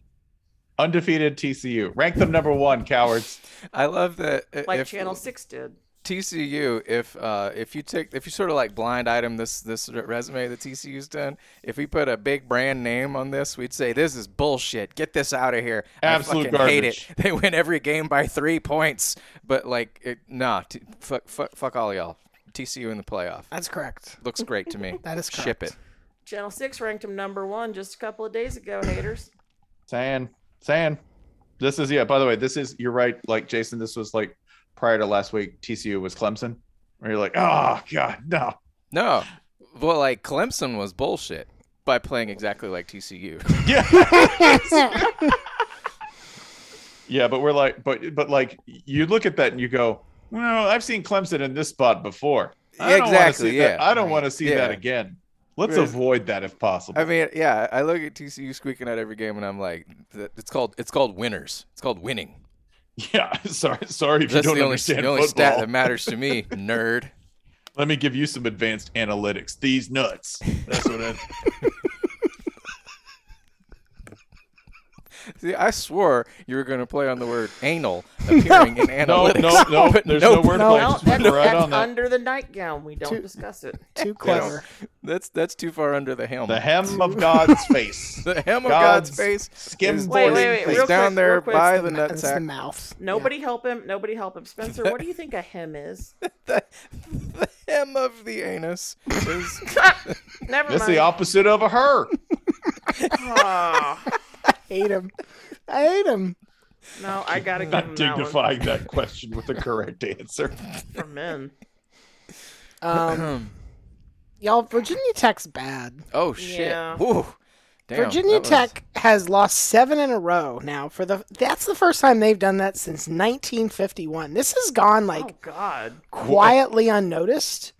Undefeated T C U. Rank them number one, cowards. I love that. Like if, Channel Six did. T C U. If uh, if you take if you sort of like blind item this this resume that T C U's done, if we put a big brand name on this, we'd say this is bullshit. Get this out of here. Absolute I fucking garbage. Hate it. They win every game by three points, but like it, nah, t- fuck, fuck fuck all y'all. T C U in the playoff. That's correct. Looks great to me. That is correct. Ship it. Channel six ranked him number one just a couple of days ago, haters. Saying, saying. This is, yeah, by the way, this is, you're right. Like, Jason, this was like prior to last week, T C U was Clemson. Where you're like, oh, God, no. No. Well, like, Clemson was bullshit by playing exactly like T C U. Yeah. Yeah, but we're like, but, but like, you look at that and you go, well, I've seen Clemson in this spot before. I exactly. Yeah. That. I don't want to see yeah. that again. Let's avoid that if possible. I mean, yeah, I look at T C U squeaking out every game, and I'm like, it's called it's called winners. It's called winning. Yeah, sorry, sorry if That's you don't the only, understand the only football. Stat that matters to me, nerd. Let me give you some advanced analytics. These nuts. That's what I. See, I swore you were going to play on the word anal appearing no. in analytics. No, no, no. But there's nope. no word no, no, That's, right that's under that. the nightgown. We don't too, discuss it. Too clever. That's that's too far under the helm. The hem of God's face. The hem of God's, God's face. Skims wait, wait, wait. Real down quick, there real quick, by the, the nutsack. The mouth. Nobody yeah. help him. Nobody help him. Spencer, what do you think a hem is? the, the hem of the anus is. Never mind. That's the opposite of a her. Oh. Hate him. I hate him. No, I gotta get him. Not dignifying that, that question with the correct answer. For men. Um Y'all, Virginia Tech's bad. Oh shit. Yeah. Ooh. Damn, Virginia was... Tech has lost seven in a row now for the that's the first time they've done that since nineteen fifty-one. This has gone like oh, God. quietly what? unnoticed.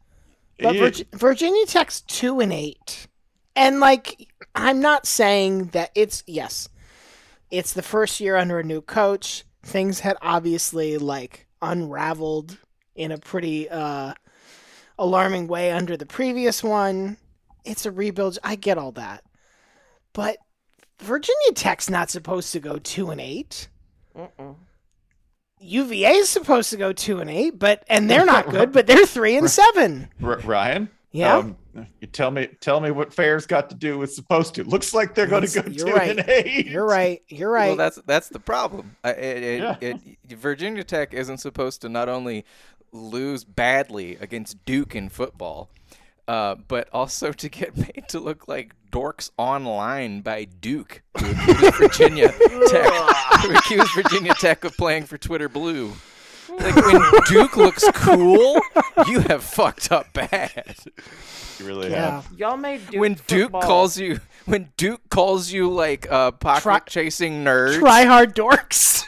But Virg- Virginia Tech's two and eight. And like I'm not saying that it's yes. It's the first year under a new coach. Things had obviously like unraveled in a pretty uh, alarming way under the previous one. It's a rebuild. I get all that. But Virginia Tech's not supposed to go two and eight. Mm-mm. U V A is supposed to go two and eight, but and they're not good, but they're three and seven. Ryan? Yeah. Um, you tell me, tell me what fair's got to do with supposed to. Looks like they're going to go you're two right. and eight. You're right. You're right. Well, that's that's the problem. It, it, yeah. it, it, Virginia Tech isn't supposed to not only lose badly against Duke in football, uh, but also to get made to look like dorks online by Duke, who accused Virginia Tech, who accused Virginia Tech of playing for Twitter Blue. Like, when Duke looks cool, you have fucked up bad. You really yeah. have. Y'all made Duke when Duke football. calls you when Duke calls you like uh, pocket Try, chasing nerds, try hard dorks.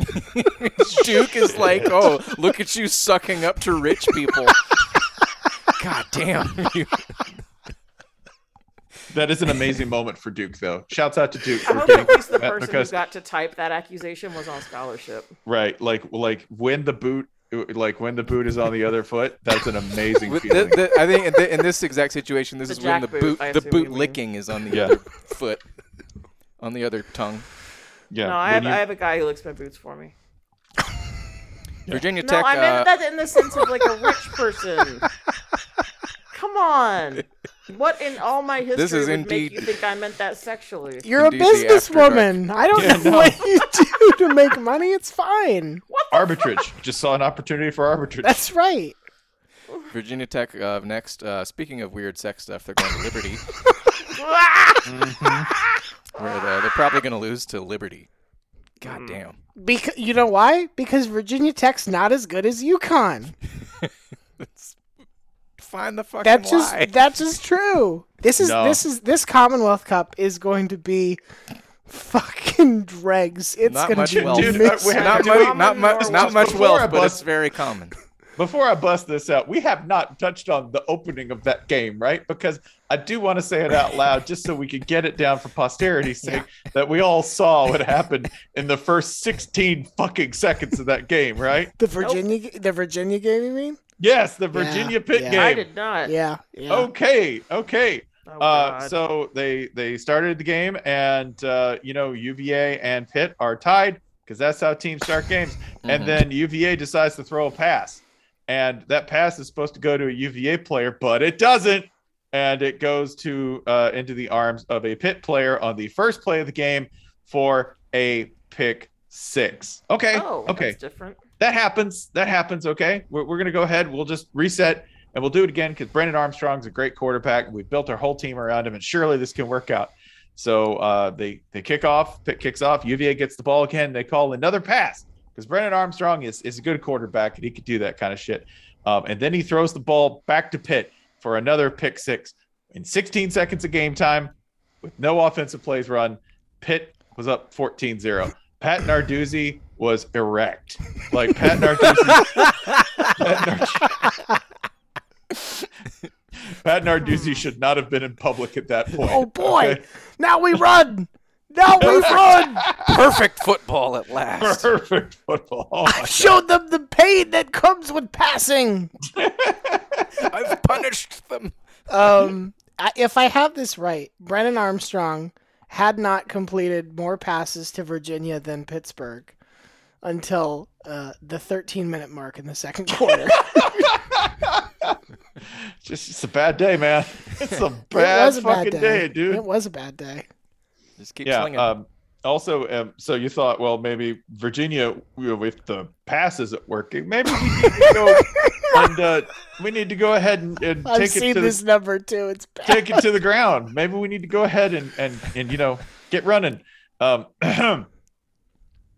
Duke is like, oh, look at you sucking up to rich people. God damn you. That is an amazing moment for Duke, though. Shouts out to Duke. For I hope at least the person because... who got to type that accusation was on scholarship. Right, like like when the boot, like when the boot is on the other foot. That's an amazing feeling. The, the, I think in, the, in this exact situation, this the is when the boot, boot the boot licking is on the yeah. other foot, on the other tongue. Yeah. No, I have, you... I have a guy who licks my boots for me. Virginia no, Tech. No, I meant uh... that in the sense of like a rich person. Come on. What in all my history this is would indeed, make you think I meant that sexually? You're indeed a businesswoman. I don't yeah, know no. what you do to make money. It's fine. What arbitrage. Fuck? Just saw an opportunity for arbitrage. That's right. Virginia Tech uh, next. Uh, speaking of weird sex stuff, they're going to Liberty. mm-hmm. Where they're, they're probably going to lose to Liberty. God mm. damn. Because, you know why? Because Virginia Tech's not as good as UConn. That's find the fucking that's just lie. That's just true. This is no. this is this Commonwealth Cup is going to be fucking dregs. It's not gonna much be wealth. Dude, we not, we, not much, not much wealth, bust, but it's very common. Before I bust this out, we have not touched on the opening of that game, right? Because I do want to say it out loud, just so we can get it down for posterity's sake, yeah. that we all saw what happened in the first sixteen fucking seconds of that game, right? The Virginia, nope. the Virginia game, you mean? Yes, the Virginia yeah, Pitt yeah. game. I did not. Yeah. yeah. Okay. Okay. Oh, uh, so they they started the game, and uh, you know U V A and Pitt are tied because that's how teams start games. mm-hmm. And then U V A decides to throw a pass, and that pass is supposed to go to a U V A player, but it doesn't, and it goes to uh, into the arms of a Pitt player on the first play of the game for a pick six. Okay. Oh, okay. That's different. That happens. That happens. Okay. We're, we're going to go ahead. We'll just reset. And we'll do it again because Brennan Armstrong's a great quarterback. We've built our whole team around him, and surely this can work out. So uh, they, they kick off, Pitt kicks off, U V A gets the ball again. They call another pass because Brennan Armstrong is, is a good quarterback, and he could do that kind of shit. Um, and then he throws the ball back to Pitt for another pick six. In sixteen seconds of game time, with no offensive plays run, Pitt was up fourteen zero. Pat Narduzzi was erect. Like, Pat Narduzzi... Pat Narduzzi... Pat Narduzzi should not have been in public at that point. Oh, boy. Okay? Now we run. Now we run. Perfect football at last. Perfect football. Oh, I showed them the pain that comes with passing. I've punished them. Um, I, if I have this right, Brennan Armstrong had not completed more passes to Virginia than Pittsburgh until uh, the thirteen-minute mark in the second quarter. Just it's a bad day, man. It's a bad it was a fucking bad day. day, dude. It was a bad day. Just keep yeah, slinging. Um, also, um, so you thought, well, maybe Virginia, if the pass isn't working, maybe we need to go and uh, we need to go ahead and, and I've take seen it to this the, number too. It's bad. Take it to the ground. Maybe we need to go ahead and and and you know get running. Um,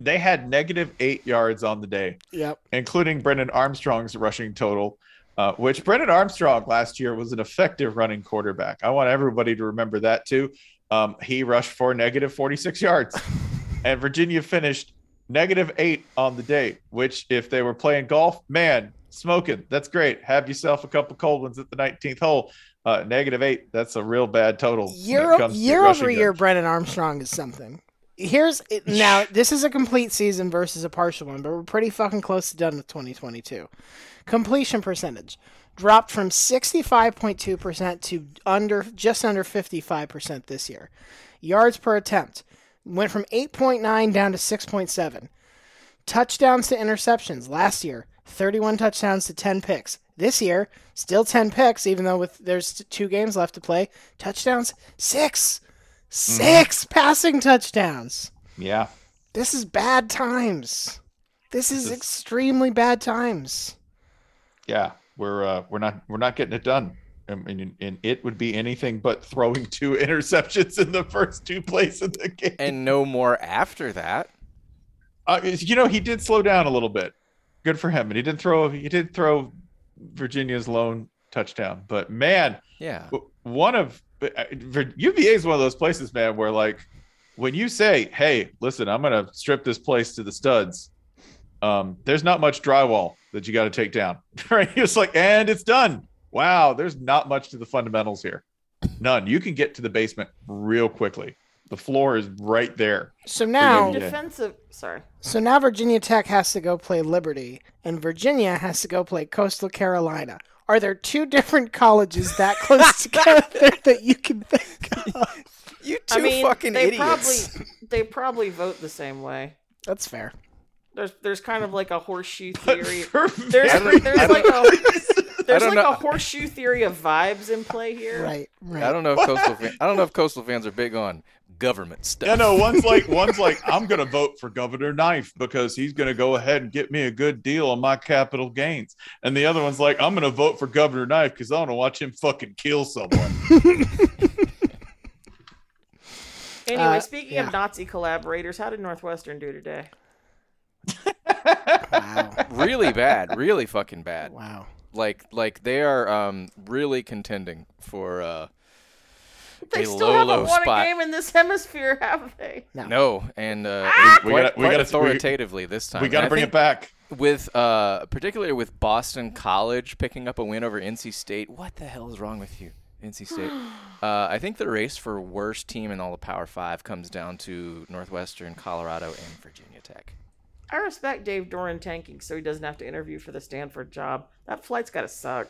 they had negative eight yards on the day. Yep, including Brennan Armstrong's rushing total. Uh, which Brennan Armstrong last year was an effective running quarterback. I want everybody to remember that too. Um, he rushed for negative forty-six yards, and Virginia finished negative eight on the day, which if they were playing golf, man, smoking. That's great. Have yourself a couple cold ones at the nineteenth hole. Uh, negative eight. That's a real bad total. Year, year over year, Brennan Armstrong is something. Here's it, now. This is a complete season versus a partial one, but we're pretty fucking close to done with twenty twenty-two. Completion percentage dropped from sixty-five point two percent to under just under fifty-five percent this year. Yards per attempt went from eight point nine down to six point seven. Touchdowns to interceptions last year, thirty-one touchdowns to ten picks. This year, still ten picks, even though with there's two games left to play. Touchdowns, six. Six mm. passing touchdowns. Yeah. This is bad times. This is this... extremely bad times. Yeah, we're uh, we're not we're not getting it done. I mean, and it would be anything but throwing two interceptions in the first two plays of the game. And no more after that. Uh, you know, he did slow down a little bit. Good for him. And he did throw he did throw Virginia's lone touchdown. But man, yeah. One of U V A is one of those places, man, where like when you say, hey, listen, I'm going to strip this place to the studs. Um, there's not much drywall that you got to take down, right? It's like, and it's done. Wow. There's not much to the fundamentals here. None. You can get to the basement real quickly. The floor is right there. So now defensive. Sorry. So now Virginia Tech has to go play Liberty and Virginia has to go play Coastal Carolina. Are there two different colleges that close together that you can think of? You two I mean, fucking they idiots. Probably, they probably vote the same way. That's fair. There's there's kind of like a horseshoe theory. There's there's, there's like a there's like know. a horseshoe theory of vibes in play here. Right, right. I don't know if coastal fan, I don't know if coastal fans are big on government stuff. Yeah, no. One's like one's like I'm gonna vote for Governor Knife because he's gonna go ahead and get me a good deal on my capital gains, and the other one's like I'm gonna vote for Governor Knife because I want to watch him fucking kill someone. Anyway, uh, speaking yeah. of Nazi collaborators, how did Northwestern do today? Wow. Really bad, really fucking bad. Wow. Like, like they are um, really contending for uh, they a still low, haven't low won spot. A game in this hemisphere, have they? No, no and uh, ah! we, we got to authoritatively we, this time. We got to bring it back. With uh, particularly with Boston College picking up a win over N C State. What the hell is wrong with you, N C State? uh, I think the race for worst team in all the Power Five comes down to Northwestern, Colorado, and Virginia Tech. I respect Dave Doran tanking so he doesn't have to interview for the Stanford job. That flight's got to suck.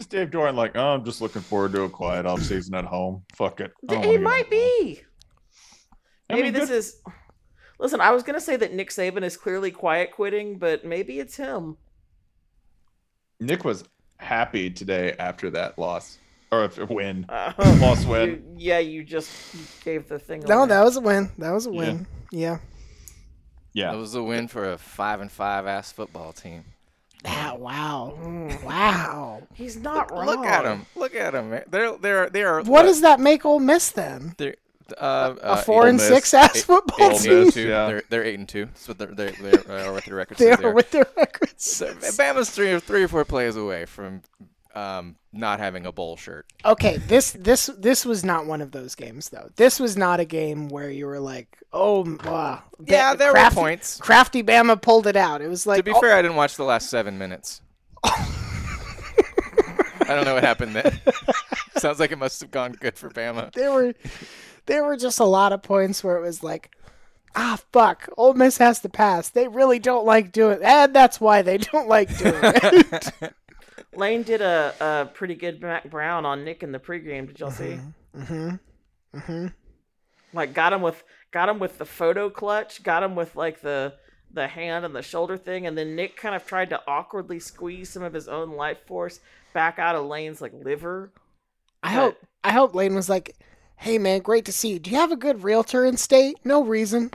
Is Dave Doran like, oh, I'm just looking forward to a quiet offseason at home. Fuck it. He might be. I maybe mean, this good. is... Listen, I was going to say that Nick Saban is clearly quiet quitting, but maybe it's him. Nick was happy today after that loss. Or if it win, uh, loss win. You, yeah, you just gave the thing. No, away. That was a win. That was a win. Yeah. yeah. Yeah. It was a win for a five and five ass football team. Wow, wow. Mm. Wow. He's not look, wrong. Look at him. Look at him, man. They're they're they are What uh, does that make Ole Miss then? They're Uh, a uh, four and Miss, six ass eight, football eight team. Two. Yeah. They're they're eight and two. So they're they're they're with their records. They are with their records. Bama's three or three or four plays away from um, not having a bowl shirt. Okay, this this this was not one of those games though. This was not a game where you were like, oh, wow. yeah, there crafty, were points. Crafty Bama pulled it out. It was like to be oh. fair, I didn't watch the last seven minutes. I don't know what happened there. Sounds like it must have gone good for Bama. They were. There were just a lot of points where it was like, ah, fuck, Ole Miss has to pass. They really don't like doing it. And that's why they don't like doing it. Lane did a, a pretty good Mac Brown on Nick in the pregame. Did y'all mm-hmm. see? Mm-hmm. Mm-hmm. Like, got him with got him with the photo clutch, got him with, like, the, the hand and the shoulder thing, and then Nick kind of tried to awkwardly squeeze some of his own life force back out of Lane's, like, liver. I but... hope I hope Lane was like... Hey, man, great to see you. Do you have a good realtor in state? No reason.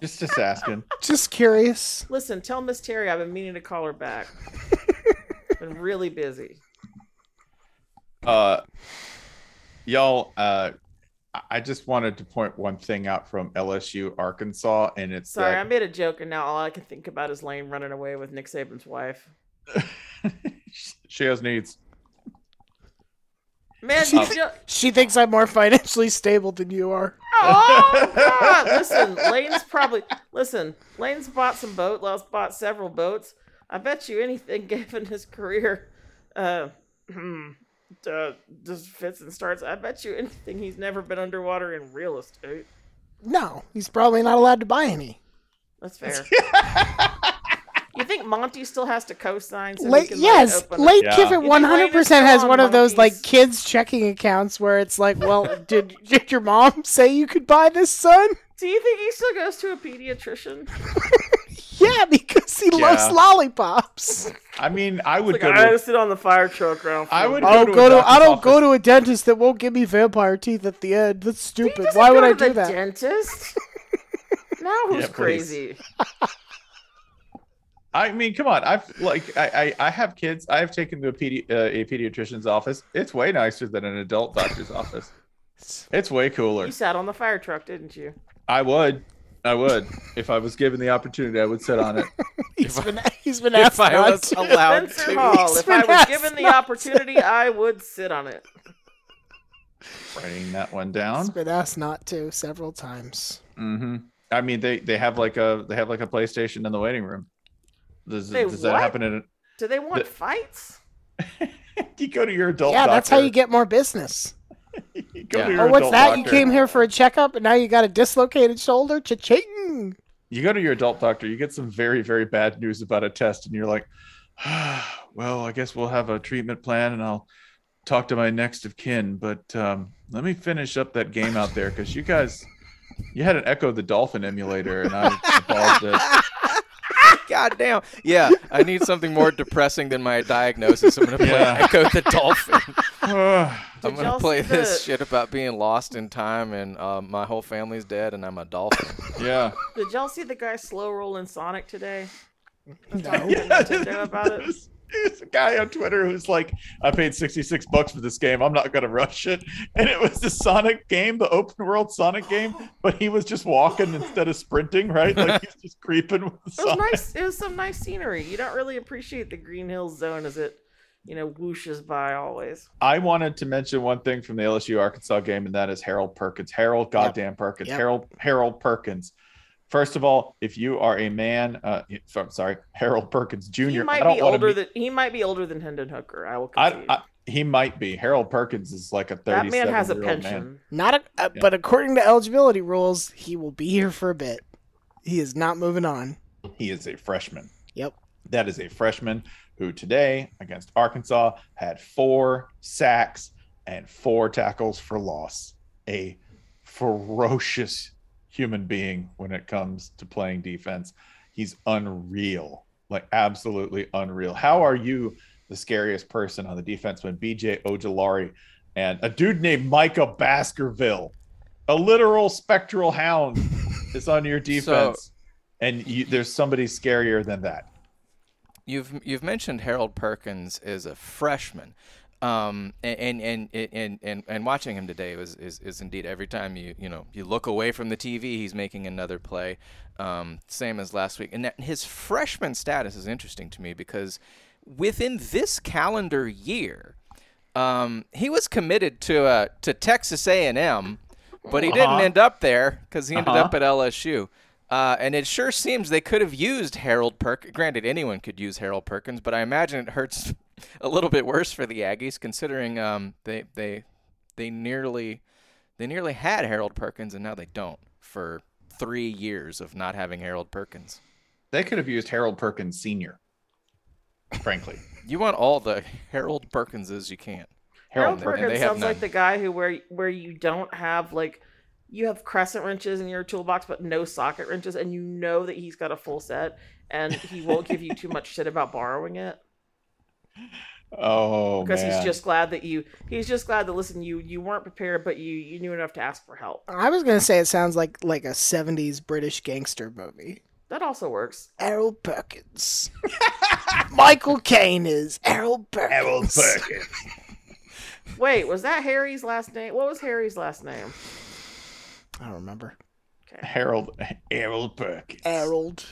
Just just asking. Just curious. Listen, tell Miss Terry I've been meaning to call her back. Been really busy. Uh, y'all, uh, I just wanted to point one thing out from L S U, Arkansas, and it's Sorry, that... I made a joke, and now all I can think about is Lane running away with Nick Saban's wife. She has needs. Man, she, th- um, she thinks I'm more financially stable than you are. Oh God! Listen, Lane's probably listen. Lane's bought some boat. Lane's bought several boats. I bet you anything, given his career, uh, uh, just fits and starts. I bet you anything, he's never been underwater in real estate. No, he's probably not allowed to buy any. That's fair. You think Monty still has to co-sign? So Late, yes, Lane yeah. Kiffin one hundred percent has one of those like kids checking accounts where it's like, well, did did your mom say you could buy this, son? Do you think he still goes to a pediatrician? Yeah, because he yeah. loves lollipops. I mean, I would like, go. I to... sit on the fire truck around. I would. Go to go to, I don't office. go to a dentist that won't give me vampire teeth at the end. That's stupid. Why would I do that? Dentist? Now who's yeah, crazy? I mean, come on. I've like I, I, I have kids. I have taken to a, pedi- uh, a pediatrician's office. It's way nicer than an adult doctor's office. It's way cooler. You sat on the fire truck, didn't you? I would. I would. If I was given the opportunity, I would sit on it. he's, been, I, he's been asked if I was allowed to. Hall, if I was given the opportunity, to. I would sit on it. Writing that one down. He's been asked not to several times. Mm-hmm. I mean, they, they have like a they have like a PlayStation in the waiting room. Does, they, does that happen? In a, Do they want the, fights? You go to your adult. Yeah, doctor. That's how you get more business. you go yeah. to your oh, what's that? Doctor. You came here for a checkup, and now you got a dislocated shoulder. Cha-ching! You go to your adult doctor. You get some very, very bad news about a test, and you're like, ah, "Well, I guess we'll have a treatment plan, and I'll talk to my next of kin." But um, let me finish up that game out there because you guys, you had an Echo the Dolphin emulator, and I evolved it. God damn. Yeah, I need something more depressing than my diagnosis. I'm going to play yeah. Echo the Dolphin. I'm going to play this the... shit about being lost in time and uh, my whole family's dead and I'm a dolphin. Yeah. Did y'all see the guy slow rolling Sonic today? No. Yeah, there about it. There's, there's a guy on Twitter who's like, I paid sixty-six bucks for this game. I'm not going to rush it. And it was the Sonic game, the open world Sonic game, but he was just walking instead of sprinting, right? Like he's just creeping with the Sonic. It was nice. It was some nice scenery. You don't really appreciate the Green Hills zone as it, you know, whooshes by always. I wanted to mention one thing from the L S U Arkansas game, and that is Harold Perkins. Harold goddamn yep. Perkins. Yep. Harold Harold Perkins. First of all, if you are a man, uh, I'm sorry, Harold Perkins Junior He might I don't be older be, than he might be older than Hendon Hooker. I will. I, I, he might be. Harold Perkins is like a thirty-seven-year-old man. That man has a pension. Man. Not a, uh, yeah. But according to eligibility rules, he will be here for a bit. He is not moving on. He is a freshman. Yep. That is a freshman who today against Arkansas had four sacks and four tackles for loss. A ferocious human being when it comes to playing defense. He's unreal, like absolutely unreal. How are you the scariest person on the defense when B J Ojolari and a dude named Micah Baskerville, a literal spectral hound, is on your defense? So and you, there's somebody scarier than that. You've you've mentioned Harold Perkins is a freshman, um, and, and and and and watching him today was is, is indeed every time you you know you look away from the T V, he's making another play, um, same as last week. And that, his freshman status is interesting to me because within this calendar year, um, he was committed to uh, to Texas A and M, but he uh-huh. didn't end up there because he ended uh-huh. up at L S U. Uh, and it sure seems they could have used Harold Perkins. Granted, anyone could use Harold Perkins, but I imagine it hurts a little bit worse for the Aggies, considering um, they they they nearly they nearly had Harold Perkins, and now they don't for three years of not having Harold Perkins. They could have used Harold Perkins Senior, frankly. You want all the Harold Perkinses you can. Harold, Harold Perkins they sounds none. Like the guy who where where you don't have like. You have crescent wrenches in your toolbox, but no socket wrenches, and you know that he's got a full set, and he won't give you too much shit about borrowing it. Oh, because man. he's just glad that you. He's just glad that listen, you you weren't prepared, but you you knew enough to ask for help. I was gonna say it sounds like like a seventies British gangster movie. That also works. Harold Perkins. Michael Caine is Harold Perkins. Harold Perkins. Wait, was that Harry's last name? What was Harry's last name? I don't remember. Okay. Harold Harold Perkins. Harold.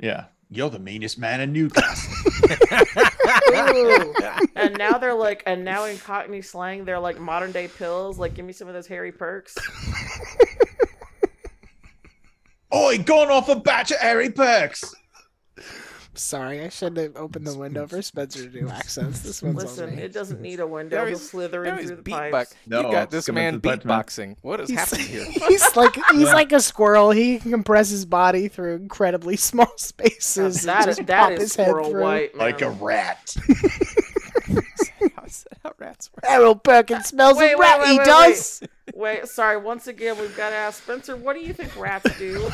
Yeah. You're the meanest man in Newcastle. And now they're like, and now in Cockney slang, they're like modern day pills. Like, give me some of those Harry Perks. Oi, gone off a batch of Harry Perks. Sorry, I shouldn't have opened the window for Spencer to do accents. This one's Listen, on it doesn't need a window. He'll slither in through the pipes. Box. No, you got this man beatboxing. What is he's, happening here? He's like he's like a squirrel. He can compress his body through incredibly small spaces. That, and just that pop is his squirrel head through. White, man. Like a rat. How rats work. Harold Perkins smells wait, a rat. Wait, wait, he wait, does. Wait. wait, sorry. Once again, we've got to ask Spencer. What do you think rats do?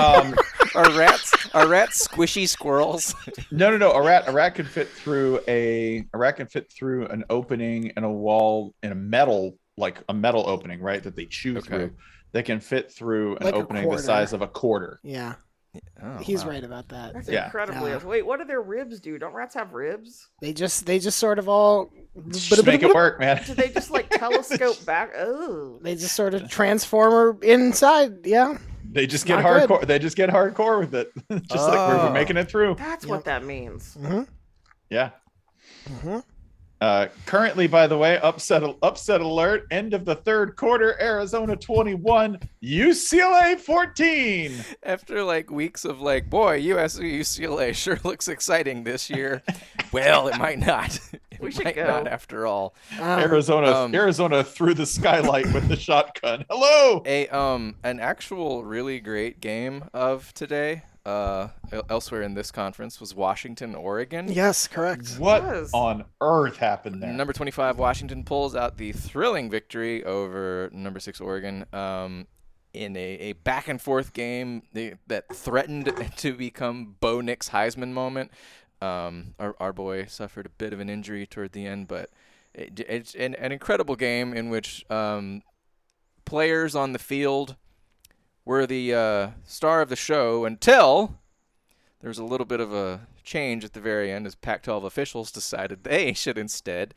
Um, are rats are rats squishy squirrels? No, no, no. A rat a rat can fit through a a rat can fit through an opening in a wall in a metal like a metal opening, right? That they chew okay. through. They can fit through an like opening the size of a quarter. Yeah. Oh, he's wow. right about that. That's yeah. incredibly. Yeah. Wait, what do their ribs do? Don't rats have ribs? They just they just sort of all just make it work, man. Do they just like telescope back? Oh, they just sort of transformer inside. Yeah, they just get Not hardcore. Good. They just get hardcore with it. Just oh. like we're, we're making it through. That's yep. what that means. Mm-hmm. Yeah. Mm-hmm. Uh, currently, by the way, upset upset alert. End of the third quarter. Arizona twenty-one, U C L A fourteen. After like weeks of like, boy, U S U C L A sure looks exciting this year. Well, it might not. It we should might go. Not after all. Um, Arizona um, Arizona threw the skylight with the shotgun. Hello. A um an actual really great game of today. Uh, elsewhere in this conference was Washington, Oregon. Yes, correct. What yes. on earth happened there? Number twenty-five, Washington pulls out the thrilling victory over number six, Oregon, um, in a, a back-and-forth game that threatened to become Bo Nix Heisman moment. Um, our, our boy suffered a bit of an injury toward the end, but it, it's an, an incredible game in which um, players on the field were the uh, star of the show until there was a little bit of a change at the very end as Pac twelve officials decided they should instead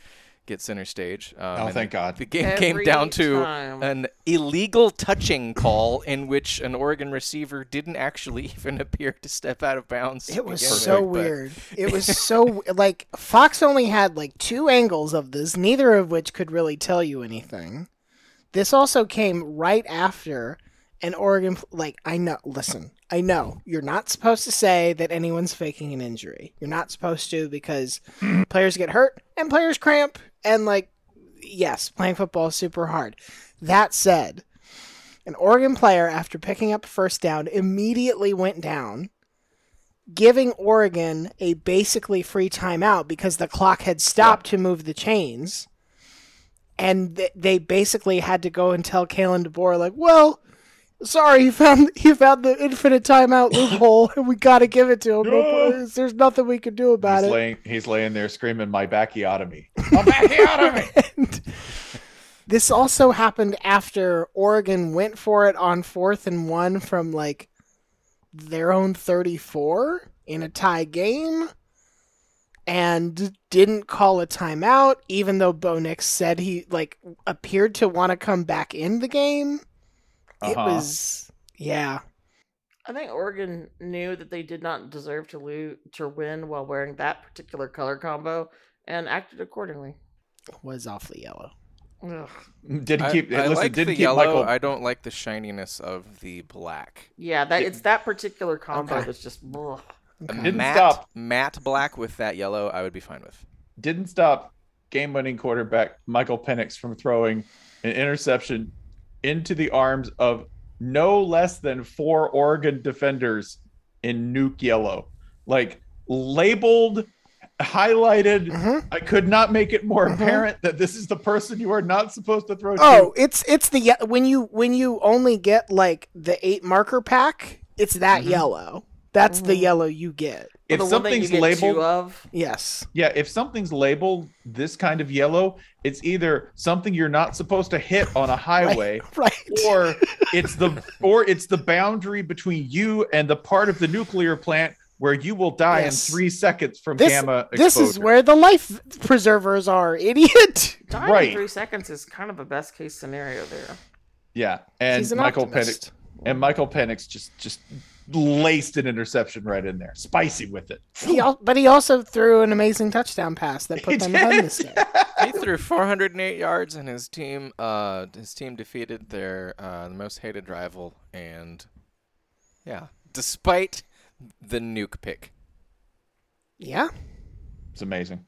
get center stage. Um, oh, thank God. The game Every came down time. to an illegal touching call in which an Oregon receiver didn't actually even appear to step out of bounds. It was perfect, so weird. But... it was so – like Fox only had like two angles of this, neither of which could really tell you anything. This also came right after – and Oregon, like, I know, listen, I know you're not supposed to say that anyone's faking an injury. You're not supposed to because players get hurt and players cramp. And, like, yes, playing football is super hard. That said, an Oregon player, after picking up a first down, immediately went down, giving Oregon a basically free timeout because the clock had stopped yeah. to move the chains. And th- they basically had to go and tell Kalen DeBoer, like, well... sorry, he found he found the infinite timeout loophole, and we got to give it to him. No. There's nothing we can do about he's it. Laying, he's laying there screaming, "My backiotomy! My backiotomy!" This also happened after Oregon went for it on fourth and one from like their own thirty-four in a tie game and didn't call a timeout, even though Bo Nix said he, like, appeared to want to come back in the game. Uh-huh. It was, yeah. I think Oregon knew that they did not deserve to lose, to win while wearing that particular color combo and acted accordingly. Was awfully yellow. Ugh. Did keep. I, I listen, like did the keep yellow. Michael... I don't like the shininess of the black. Yeah, that it, it's that particular combo okay. that's just. Ugh. Okay. Didn't matte, stop matte black with that yellow. I would be fine with. Didn't stop game-winning quarterback Michael Penix from throwing an interception into the arms of no less than four Oregon defenders in nuke yellow, like labeled. Highlighted. Mm-hmm. I could not make it more apparent mm-hmm. that this is the person you are not supposed to throw. Oh, to. it's it's the when you when you only get like the eight marker pack, it's that mm-hmm. yellow. That's mm-hmm. the yellow you get. If well, something's get labeled, of. yes, yeah. If something's labeled this kind of yellow, it's either something you're not supposed to hit on a highway, right, right. or it's the or it's the boundary between you and the part of the nuclear plant where you will die yes. in three seconds from this, gamma exposure. This is where the life preservers are, idiot. Dying right. in three seconds is kind of a best case scenario there. Yeah, and an Michael optimist. Penix and Michael Penix just just laced an interception right in there, spicy with it. He al- but he also threw an amazing touchdown pass that put he them on this game. He threw four hundred eight yards, and his team uh, his team defeated their uh, most hated rival, and yeah, despite. The nuke pick. Yeah. It's amazing.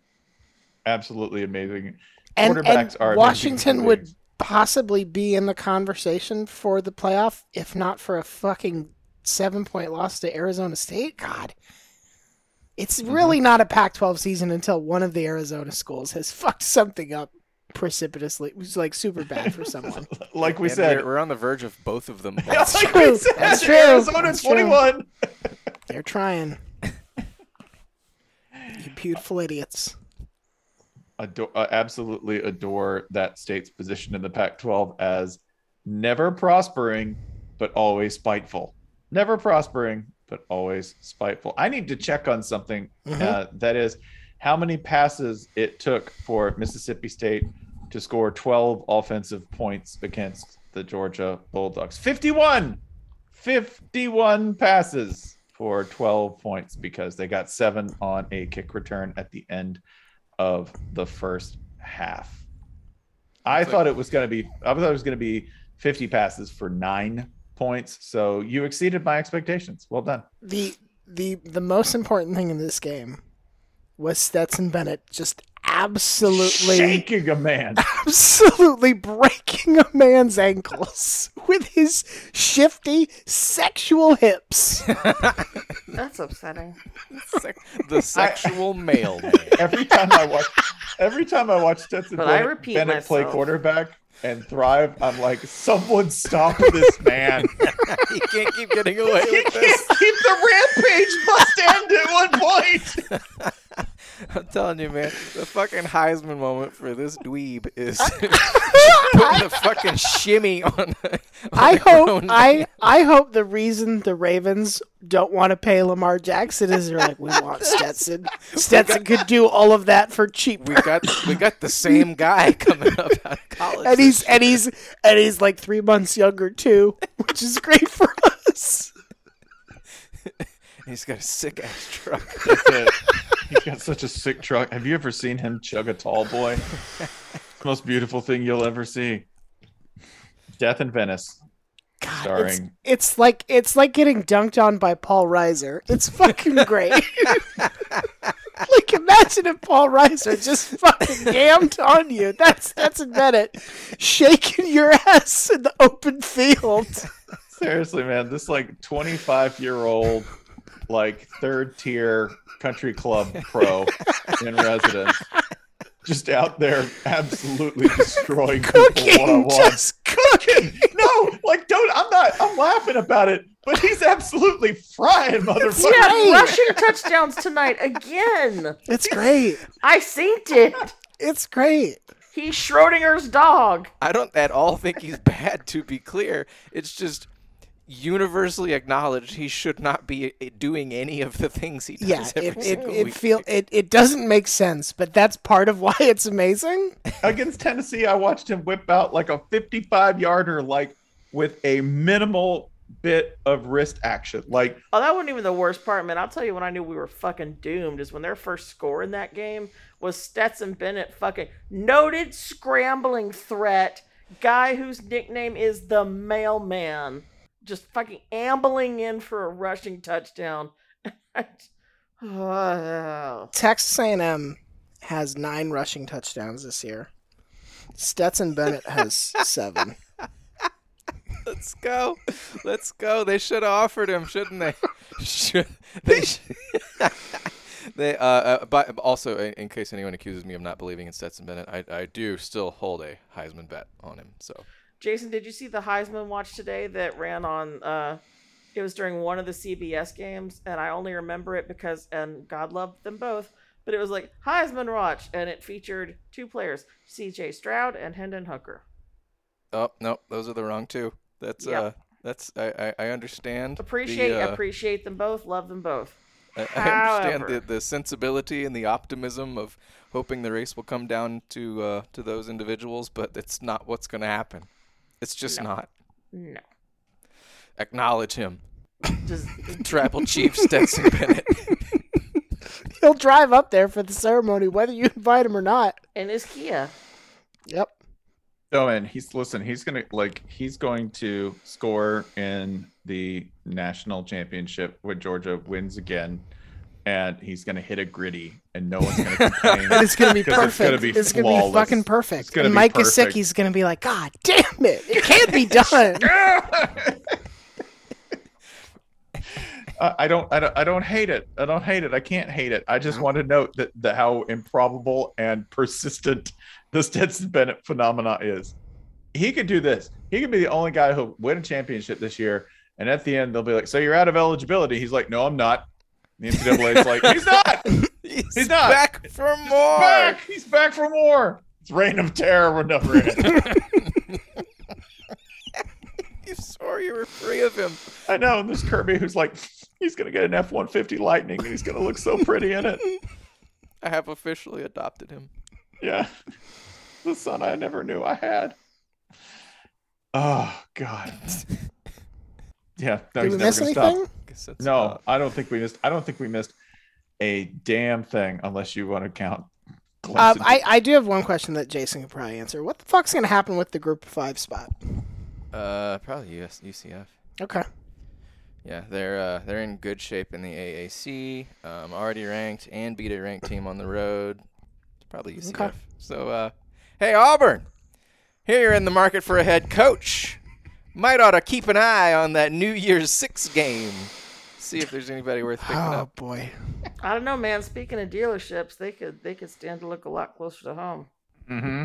Absolutely amazing. And, Quarterbacks and are Washington would possibly be in the conversation for the playoff, if not for a fucking seven-point loss to Arizona State. God. It's really mm-hmm. not a Pac twelve season until one of the Arizona schools has fucked something up precipitously. It was like super bad for someone. Like we and said. We're, we're on the verge of both of them. That's like true. We said, That's true. Arizona That's twenty-one. True. They're trying. You beautiful idiots. Adore, uh, absolutely adore that state's position in the Pac twelve as never prospering, but always spiteful. Never prospering, but always spiteful. I need to check on something. Mm-hmm. Uh, that is how many passes it took for Mississippi State to score twelve offensive points against the Georgia Bulldogs. fifty-one! fifty-one passes. For twelve points, because they got seven on a kick return at the end of the first half. I so, thought it was going to be. I thought it was going to be fifty passes for nine points. So you exceeded my expectations. Well done. The the the most important thing in this game was Stetson Bennett just absolutely shaking a man, absolutely breaking a man's ankles with his shifty sexual hips. That's upsetting. The sexual I, male. Man. Every time I watch, every time I watch Stetson Bennett, Bennett myself. play quarterback and thrive, I'm like, someone stop this man. He can't keep getting away he with this. Keep the rampage must end at one point. I'm telling you, man, the fucking Heisman moment for this dweeb is putting a fucking shimmy on. on I hope I, I hope the reason the Ravens don't want to pay Lamar Jackson is they're like, we want Stetson. Stetson got, could do all of that for cheaper. We got we got the same guy coming up out of college, and he's and he's and he's like three months younger too, which is great for us. He's got a sick ass truck. That's it. He's got such a sick truck. Have you ever seen him chug a tall boy? The most beautiful thing you'll ever see. Death in Venice. God, starring... it's, it's like it's like getting dunked on by Paul Reiser. It's fucking great. Like, imagine if Paul Reiser just fucking damned on you. That's that's a minute. Shaking your ass in the open field. Seriously, man, this like twenty-five year old like third tier country club pro in residence, just out there absolutely destroying cooking, people one-on-one. Just cooking. No, like don't. I'm not. I'm laughing about it, but he's absolutely frying motherfuckers. Yeah, rushing touchdowns tonight again. It's great. I synced it. It's great. He's Schrodinger's dog. I don't at all think he's bad. To be clear, it's just universally acknowledged he should not be doing any of the things he does. Yeah, every it, single it, week. It, feel, it, it doesn't make sense, but that's part of why it's amazing. Against Tennessee, I watched him whip out like a fifty-five yarder, like with a minimal bit of wrist action. Like, oh, that wasn't even the worst part, man. I'll tell you when I knew we were fucking doomed is when their first score in that game was Stetson Bennett, fucking noted scrambling threat, guy whose nickname is the Mailman, just fucking ambling in for a rushing touchdown. Oh. Texas A and M has nine rushing touchdowns this year. Stetson Bennett has seven. Let's go. Let's go. They should have offered him, shouldn't they? Should, they should. They, uh, uh, but also, in, in case anyone accuses me of not believing in Stetson Bennett, I, I do still hold a Heisman bet on him, so... Jason, did you see the Heisman watch today that ran on, uh, it was during one of the C B S games, and I only remember it because, and God loved them both, but it was like, Heisman watch, and it featured two players, C J Stroud and Hendon Hooker. Oh, no, those are the wrong two. That's, yep. uh, that's, I, I, I understand. Appreciate, the, uh, appreciate them both, love them both. I, I understand the, the sensibility and the optimism of hoping the race will come down to, uh, to those individuals, but it's not what's going to happen. It's just no. not. No. Acknowledge him. Just... Tribal Chief Stetson Bennett. He'll drive up there for the ceremony, whether you invite him or not. And his Kia. Yep. Oh, and he's listen. He's gonna like. He's going to score in the national championship when Georgia wins again, and he's gonna hit a gritty, and no one's gonna complain. It's gonna be perfect. It's gonna be, it's gonna be fucking perfect. Gonna and be Mike Gesicki's gonna be like, God damn it! It can't be done. uh, I don't. I don't. I don't hate it. I don't hate it. I can't hate it. I just want to note that the how improbable and persistent the Stetson Bennett phenomena is. He could do this. He could be the only guy who'll win a championship this year, and at the end they'll be like, "So you're out of eligibility?" He's like, "No, I'm not." The N C double A is like, "He's not. He's, He's not back for He's more. Back. He's back for more." It's reign of terror. We're never in it. You swore you were free of him. I know. And there's Kirby, who's like, he's gonna get an F one fifty Lightning, and he's gonna look so pretty in it. I have officially adopted him. Yeah. The son I never knew I had. Oh, God. Yeah. No, did we miss anything? Stop. No, uh, I don't think we missed. I don't think we missed a damn thing unless you want to count. Uh, I, I do have one question that Jason could probably answer. What the fuck's going to happen with the group five spot? Uh, probably U S, U C F. Okay. Yeah, they're uh, they're in good shape in the A A C. Um, already ranked and beat a ranked team on the road. Probably U C F. Okay. So, uh, hey, Auburn, here you're in the market for a head coach. Might ought to keep an eye on that New Year's Six game. See if there's anybody worth picking oh, up. Oh, boy. I don't know, man. Speaking of dealerships, they could they could stand to look a lot closer to home. Mm-hmm.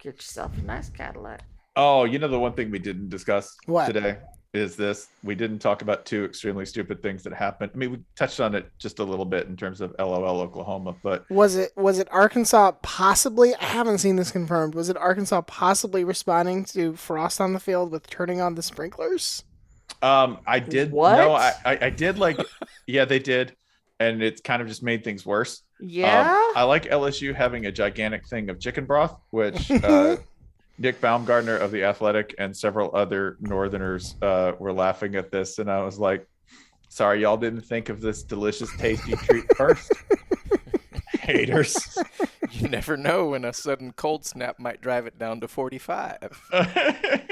Get yourself a nice Cadillac. Oh, you know the one thing we didn't discuss what? today is this. We didn't talk about two extremely stupid things that happened. I mean, we touched on it just a little bit in terms of LOL Oklahoma, but was it was it Arkansas possibly? I haven't seen this confirmed. Was it Arkansas possibly responding to frost on the field with turning on the sprinklers? Um, I did. What? No, I, I, I did like. Yeah, they did, and it's kind of just made things worse. Yeah, um, I like L S U having a gigantic thing of chicken broth, which. Uh, Nick Baumgartner of The Athletic and several other Northerners uh, were laughing at this. And I was like, sorry, y'all didn't think of this delicious, tasty treat first. Haters. You never know when a sudden cold snap might drive it down to forty-five. And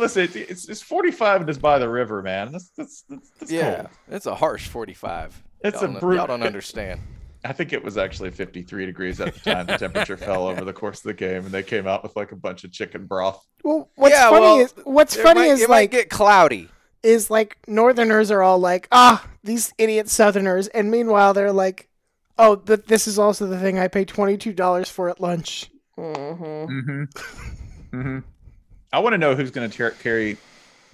listen, it's, it's, it's forty-five and it's by the river, man. That's, that's, that's, that's yeah, cold. It's a harsh forty-five. It's y'all a brutal. Y'all don't understand. I think it was actually fifty-three degrees at the time. The temperature fell over the course of the game, and they came out with like a bunch of chicken broth. Well, what's yeah, funny well, is what's funny might, is it like might get cloudy. Is like Northerners are all like, ah, these idiot Southerners, and meanwhile they're like, oh, but this is also the thing I paid twenty-two dollars for at lunch. Mm-hmm. Mm-hmm. Mm-hmm. I want to know who's going to ter- carry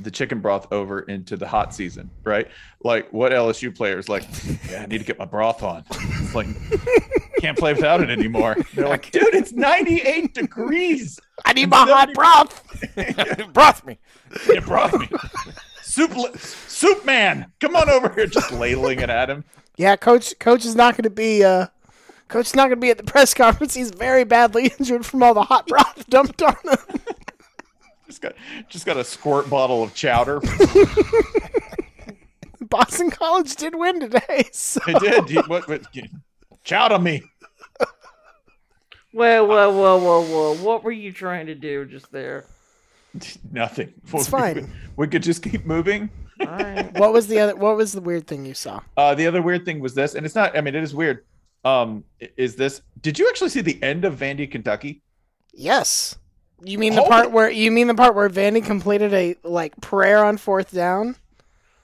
the chicken broth over into the hot season, right? Like, what L S U players like, yeah, I need to get my broth on. It's like, can't play without it anymore. They're like, dude, it's ninety-eight degrees. I need my hot broth. Broth me. Yeah, broth me. Soup, soup man, come on over here. Just ladling it at him. Yeah, coach. Coach is not going to be. Uh, coach is not going to be at the press conference. He's very badly injured from all the hot broth dumped on him. Just got, just got a squirt bottle of chowder. Boston College did win today. So. They did. You, what, what, you, chowder me. Whoa, whoa, whoa, whoa, whoa! What were you trying to do just there? Nothing. It's we, fine. We could just keep moving. All right. What was the other? What was the weird thing you saw? Uh, the other weird thing was this, and it's not. I mean, it is weird. Um, is this? Did you actually see the end of Vandy, Kentucky? Yes. You mean the Hold part it. where you mean the part where Vandy completed a like prayer on fourth down?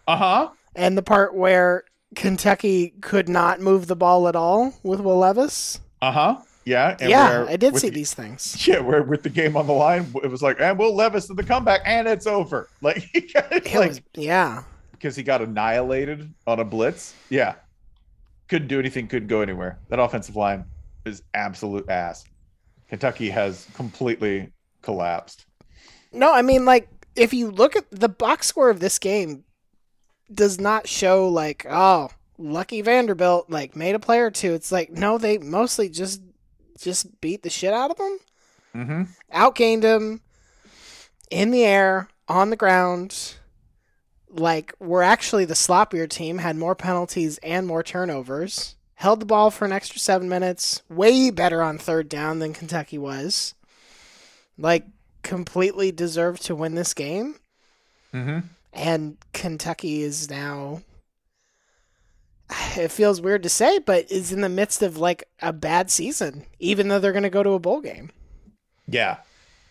Uh-huh. And the part where Kentucky could not move the ball at all with Will Levis? Uh-huh. Yeah. And yeah, I did see the, these things. Yeah, where with the game on the line, it was like, and Will Levis to the comeback, and it's over. Like, he got it, it like was, yeah. Because he got annihilated on a blitz. Yeah. Couldn't do anything, couldn't go anywhere. That offensive line is absolute ass. Kentucky has completely collapsed. No, I mean, like, if you look at the box score of this game, does not show like, oh, lucky Vanderbilt, like, made a play or two. It's like, no, they mostly just just beat the shit out of them. Mm-hmm. Outgained them in the air, on the ground. Like, we're actually the sloppier team, had more penalties and more turnovers, held the ball for an extra seven minutes, way better on third down than Kentucky was. Like, completely deserved to win this game. Mm-hmm. And Kentucky is now, it feels weird to say, but is in the midst of, like, a bad season, even though they're going to go to a bowl game. Yeah.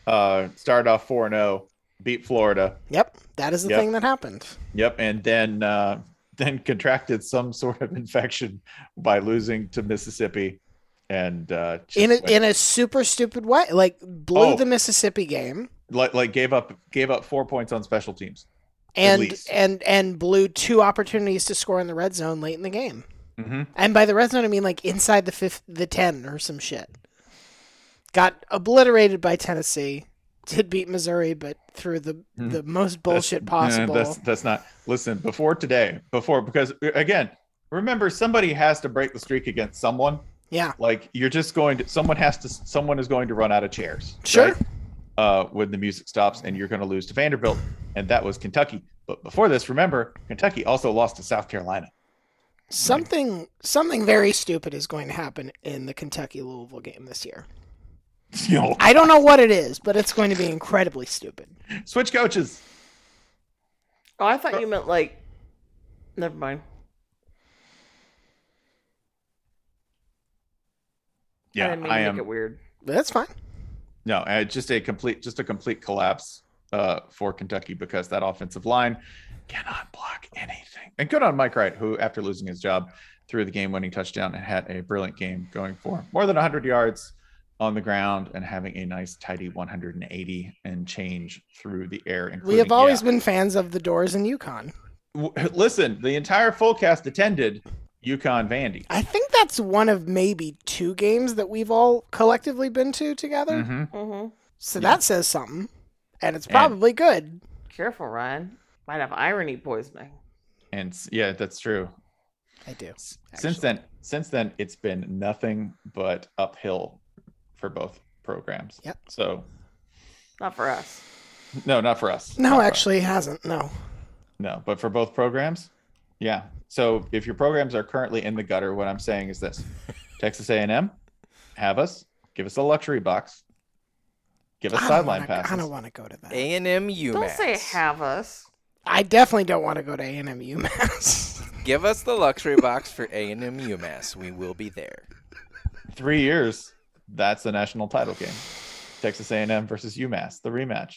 Uh, started off four and oh, beat Florida. Yep. That is the yep. thing that happened. Yep. And then uh, then contracted some sort of infection by losing to Mississippi. And uh, in a, in a super stupid way, like blew oh, the Mississippi game, like like gave up gave up four points on special teams, and and and blew two opportunities to score in the red zone late in the game. Mm-hmm. And by the red zone, I mean like inside the fifth, the ten or some shit. Got obliterated by Tennessee. Did beat Missouri, but through the mm-hmm. the most bullshit that's, possible. That's that's not. Listen, before today, before because again, remember somebody has to break the streak against someone. Yeah. Like you're just going to, someone has to, someone is going to run out of chairs. Sure. Right? Uh, when the music stops and you're going to lose to Vanderbilt. And that was Kentucky. But before this, remember, Kentucky also lost to South Carolina. Something, right. something very stupid is going to happen in the Kentucky Louisville game this year. Yo. I don't know what it is, but it's going to be incredibly stupid. Switch coaches. Oh, I thought you meant like, never mind. Yeah, I, didn't mean I to am. Make it weird. That's fine. No, it's just a complete, just a complete collapse uh, for Kentucky because that offensive line cannot block anything. And good on Mike Wright, who, after losing his job, threw the game-winning touchdown and had a brilliant game going for more than one hundred yards on the ground and having a nice, tidy one hundred eighty and change through the air. We have always yeah. been fans of the doors in UConn. Listen, the entire full cast attended UConn Vandy. I think that's one of maybe two games that we've all collectively been to together. Mm-hmm. Mm-hmm. So yeah. that says something, and it's probably and, good. Careful, Ryan. Might have irony poisoning. And yeah, that's true. I do. S- since then, since then, it's been nothing but uphill for both programs. Yep. So. Not for us. No, not for us. No, not actually, it hasn't. No. No, but for both programs. Yeah. So if your programs are currently in the gutter, what I'm saying is this. Texas A and M, have us. Give us a luxury box. Give us sideline passes. I don't want to go to that. A and M UMass. Don't say have us. I definitely don't want to go to A and M UMass. Give us the luxury box for A and M UMass. We will be there. Three years. That's the national title game. Texas A and M versus UMass. The rematch.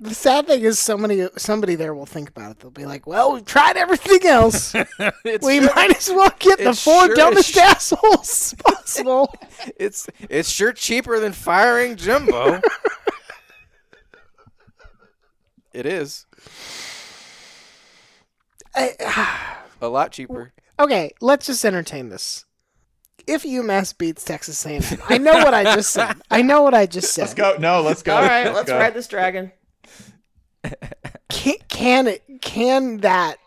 The sad thing is somebody, somebody there will think about it. They'll be like, well, we've tried everything else. we sure, might as well get the four sure dumbest sh- assholes possible. it's it's sure cheaper than firing Jimbo. It is. I, a lot cheaper. Okay, let's just entertain this. If UMass beats Texas A and M, I know what I just said. I know what I just said. Let's go. No, let's go. All right, let's, let's ride this dragon. Can, can it? Can that?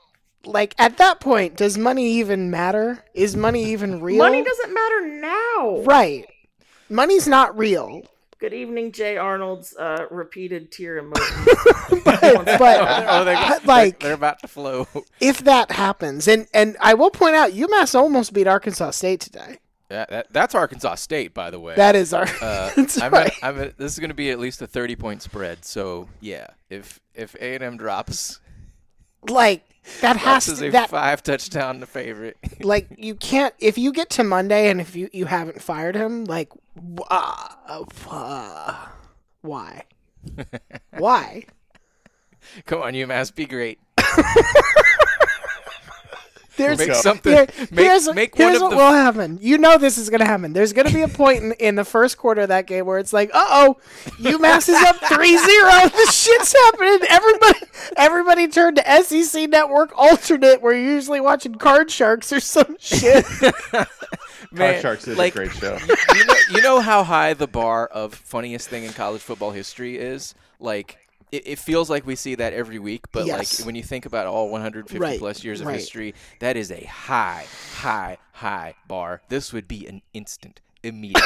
Like, at that point, does money even matter? Is money even real? Money doesn't matter now. Right. Money's not real. Good evening, Jay Arnold's uh, repeated tear emoji. but, but oh, they're, they're, like, they're about to flow. If that happens, and and I will point out, UMass almost beat Arkansas State today. That, that that's Arkansas State, by the way. That is our. Uh, I'm right. a, I'm a, this is going to be at least a thirty-point spread. So yeah, if if A and M drops, like. That has to be five touchdown the favorite. Like, you can't, if you get to Monday and if you, you haven't fired him, like, uh, uh, why? Why? Come on, UMass, be great. There's make something. Here, make, here's make here's what the... will happen. You know this is going to happen. There's going to be a point in, in the first quarter of that game where it's like, uh-oh, UMass is up three zero. This shit's happening. Everybody everybody turned to S E C Network Alternate. We're usually watching Card Sharks or some shit. Man, Card Sharks is like, a great show. You know, you know how high the bar of funniest thing in college football history is? Like, it feels like we see that every week, but yes. Like when you think about all one hundred fifty right. plus years of right. history, that is a high, high, high bar. This would be an instant, immediate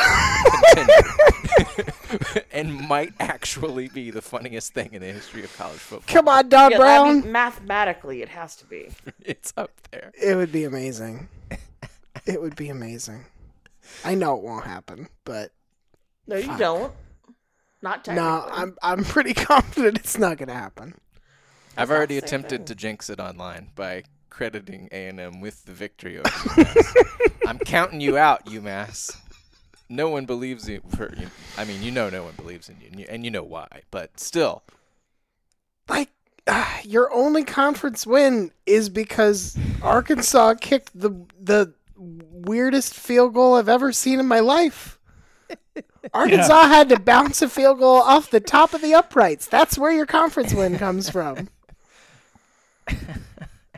contender, and might actually be the funniest thing in the history of college football. Come on, Don yeah, Brown. I mean, mathematically, it has to be. It's up there. It would be amazing. It would be amazing. I know it won't happen, but no, you fuck. don't. Not technically. No, I'm I'm pretty confident it's not going to happen. I've That's already attempted thing. to jinx it online by crediting A and M with the victory over UMass. I'm counting you out, UMass. No one believes in you. I mean, you know no one believes in you, and you know why, but still. Like, uh, your only conference win is because Arkansas kicked the the weirdest field goal I've ever seen in my life. Arkansas yeah. had to bounce a field goal off the top of the uprights. That's where your conference win comes from.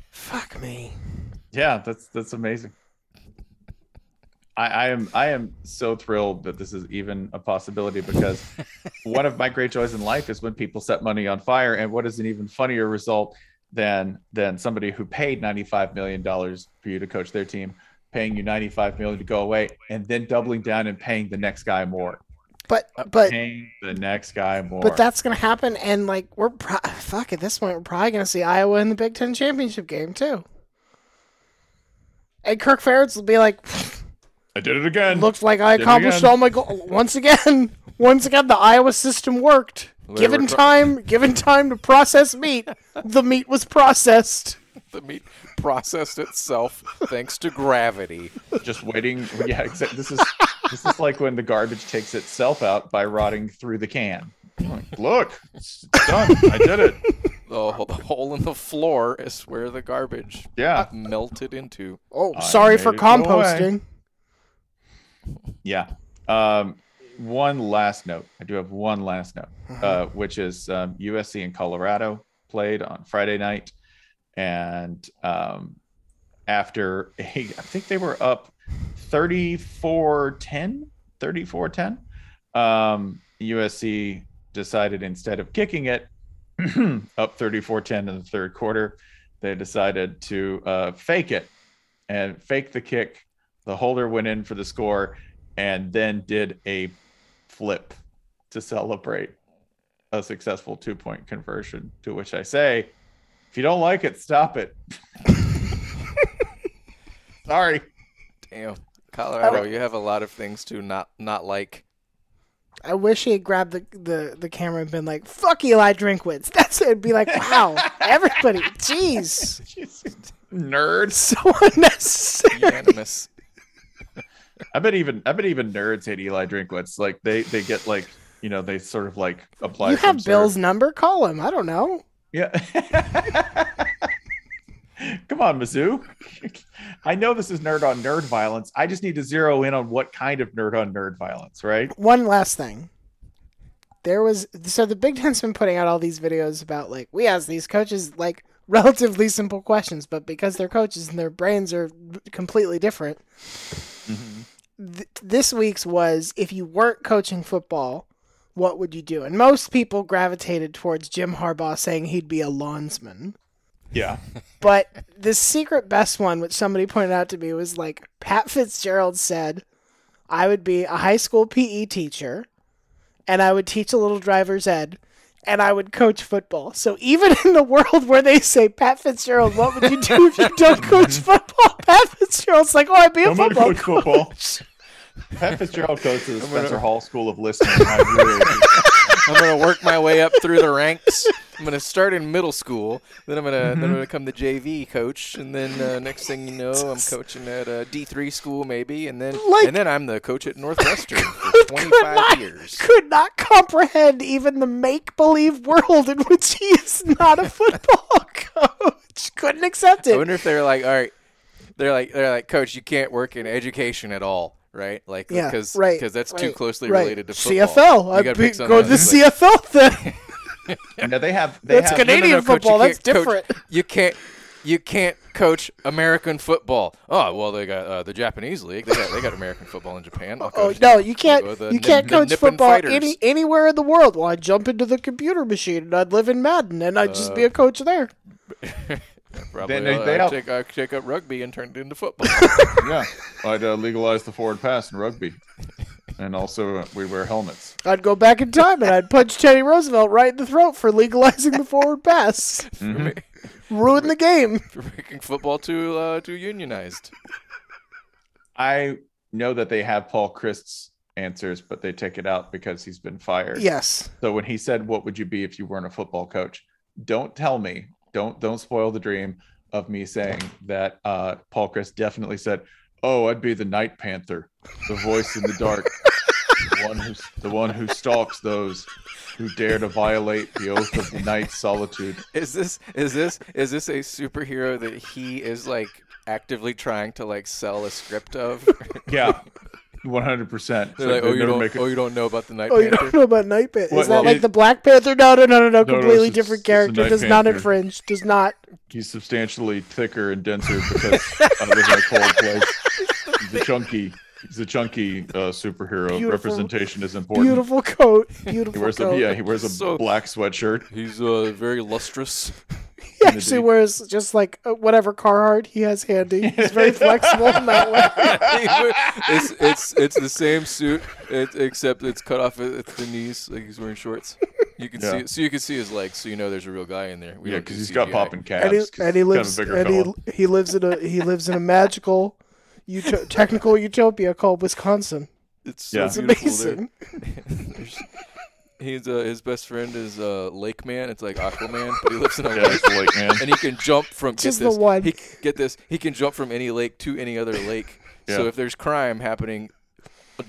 Fuck me. Yeah, that's that's amazing. I, I am I am so thrilled that this is even a possibility because one of my great joys in life is when people set money on fire. And what is an even funnier result than than somebody who paid ninety-five million dollars for you to coach their team, paying you ninety-five million dollars to go away, and then doubling down and paying the next guy more. But but paying the next guy more. But that's gonna happen, and like we're pro- fuck at this point, we're probably gonna see Iowa in the Big Ten championship game too. And Kirk Ferentz will be like, "I did it again. Looks like I did accomplished all my goals once again. Once again, the Iowa system worked. They given were... time, given time to process meat, the meat was processed." The meat processed itself thanks to gravity. Just waiting. Yeah, exactly. This is this is like when the garbage takes itself out by rotting through the can. Like, look, it's done. I did it. Oh, the hole in the floor is where the garbage yeah. melted into. Oh, I sorry for composting. Yeah. Um, one last note. I do have one last note, uh, which is um, U S C and Colorado played on Friday night. And um, after, a, I think they were up thirty-four ten Um, U S C decided instead of kicking it up thirty-four ten in the third quarter, they decided to uh, fake it and fake the kick. The holder went in for the score and then did a flip to celebrate a successful two-point conversion, to which I say, if you don't like it, stop it. Sorry. Damn. Colorado, you have a lot of things to not, not like. I wish he had grabbed the, the, the camera and been like, fuck Eli Drinkwitz. That's it. It'd be like, wow, everybody. Jeez. Nerds. So unnecessary. Unanimous. I bet even I bet even nerds hate Eli Drinkwitz. Like they, they get like, you know, they sort of like apply. You have Bill's sort of... number? Call him. I don't know. Yeah. Come on, Mizzou. I know this is nerd on nerd violence. I just need to zero in on what kind of nerd on nerd violence, right? One last thing. there was, so the Big Ten's been putting out all these videos about, like, we ask these coaches, like, relatively simple questions, but because they're coaches and their brains are completely different, mm-hmm. th- this week's was, if you weren't coaching football, what would you do? And most people gravitated towards Jim Harbaugh saying he'd be a lawnsman. Yeah. But the secret best one, which somebody pointed out to me, was like, Pat Fitzgerald said, I would be a high school P E teacher, and I would teach a little driver's ed, and I would coach football. So even in the world where they say, Pat Fitzgerald, what would you do if you don't coach football? Pat Fitzgerald's like, oh, I'd be a I'm football coach. coach. Football. Pat Fitzgerald goes to the I'm Spencer gonna... Hall School of Listening. I'm going to work my way up through the ranks. I'm going to start in middle school. Then I'm going to mm-hmm. then I'm going to become the J V coach, and then uh, next thing you know, I'm coaching at a D three school maybe, and then like, and then I'm the coach at Northwestern for twenty-five years. Could not comprehend even the make-believe world in which he is not a football coach. Couldn't accept it. I wonder if they're like, all right, they're like they're like, coach, you can't work in education at all. Right, like, yeah, because right, that's right, too closely right. related to football. C F L, I'd be, go to the like... C F L thing. Yeah, no, they have. They that's have... Canadian no, no, no, coach, football. That's different. Coach, you can't, you can't coach American football. Oh well, they got uh, the Japanese league. They got, they got American football in Japan. I'll oh coach, no, you can't, you nip, can't coach football any, anywhere in the world. Well, I'd jump into the computer machine and I'd live in Madden and I'd uh, just be a coach there. Probably they, they I'd take, I'd take up rugby and turn it into football. Yeah, I'd uh, legalize the forward pass in rugby, and also uh, we wear helmets. I'd go back in time and I'd punch Teddy Roosevelt right in the throat for legalizing the forward pass. Mm-hmm. Ruin for, the game. For making football too uh, too unionized. I know that they have Paul Christ's answers, but they take it out because he's been fired. Yes. So when he said, "What would you be if you weren't a football coach?" Don't tell me. Don't don't spoil the dream of me saying that uh, Paul Chris definitely said, "Oh, I'd be the Night Panther, the voice in the dark, the one who the one who stalks those who dare to violate the oath of the night's solitude." Is this is this is this a superhero that he is like actively trying to like sell a script of? Yeah. One hundred percent. Oh, you don't. Oh, you don't know about the Night Panther. Oh, you don't know about Night Panther. Is that like the Black Panther? No, no, no, no, no. Completely different character. Does not infringe. Does not. He's substantially thicker and denser because I live in a cold place. He's a chunky. He's a chunky uh, superhero. Beautiful, representation is important. Beautiful coat. Beautiful he wears coat. A, yeah, he wears a so, black sweatshirt. He's uh, very lustrous. He actually wears just like whatever Carhartt he has handy. He's very flexible in that way. It's it's it's the same suit it, except it's cut off at the knees. Like he's wearing shorts. You can yeah. see so you can see his legs. So you know there's a real guy in there. We yeah, because he's C G I. Got popping calves. And he, and he lives kind of and he, he lives in a he lives in a magical. Uto- technical utopia called Wisconsin. It's, yeah. it's amazing. He's uh, his best friend is uh, Lake Man. It's like Aquaman, but he lives in a yeah, lake. Lake Man. And he can jump from get Just this, the one. He, get this. He can jump from any lake to any other lake. Yeah. So if there's crime happening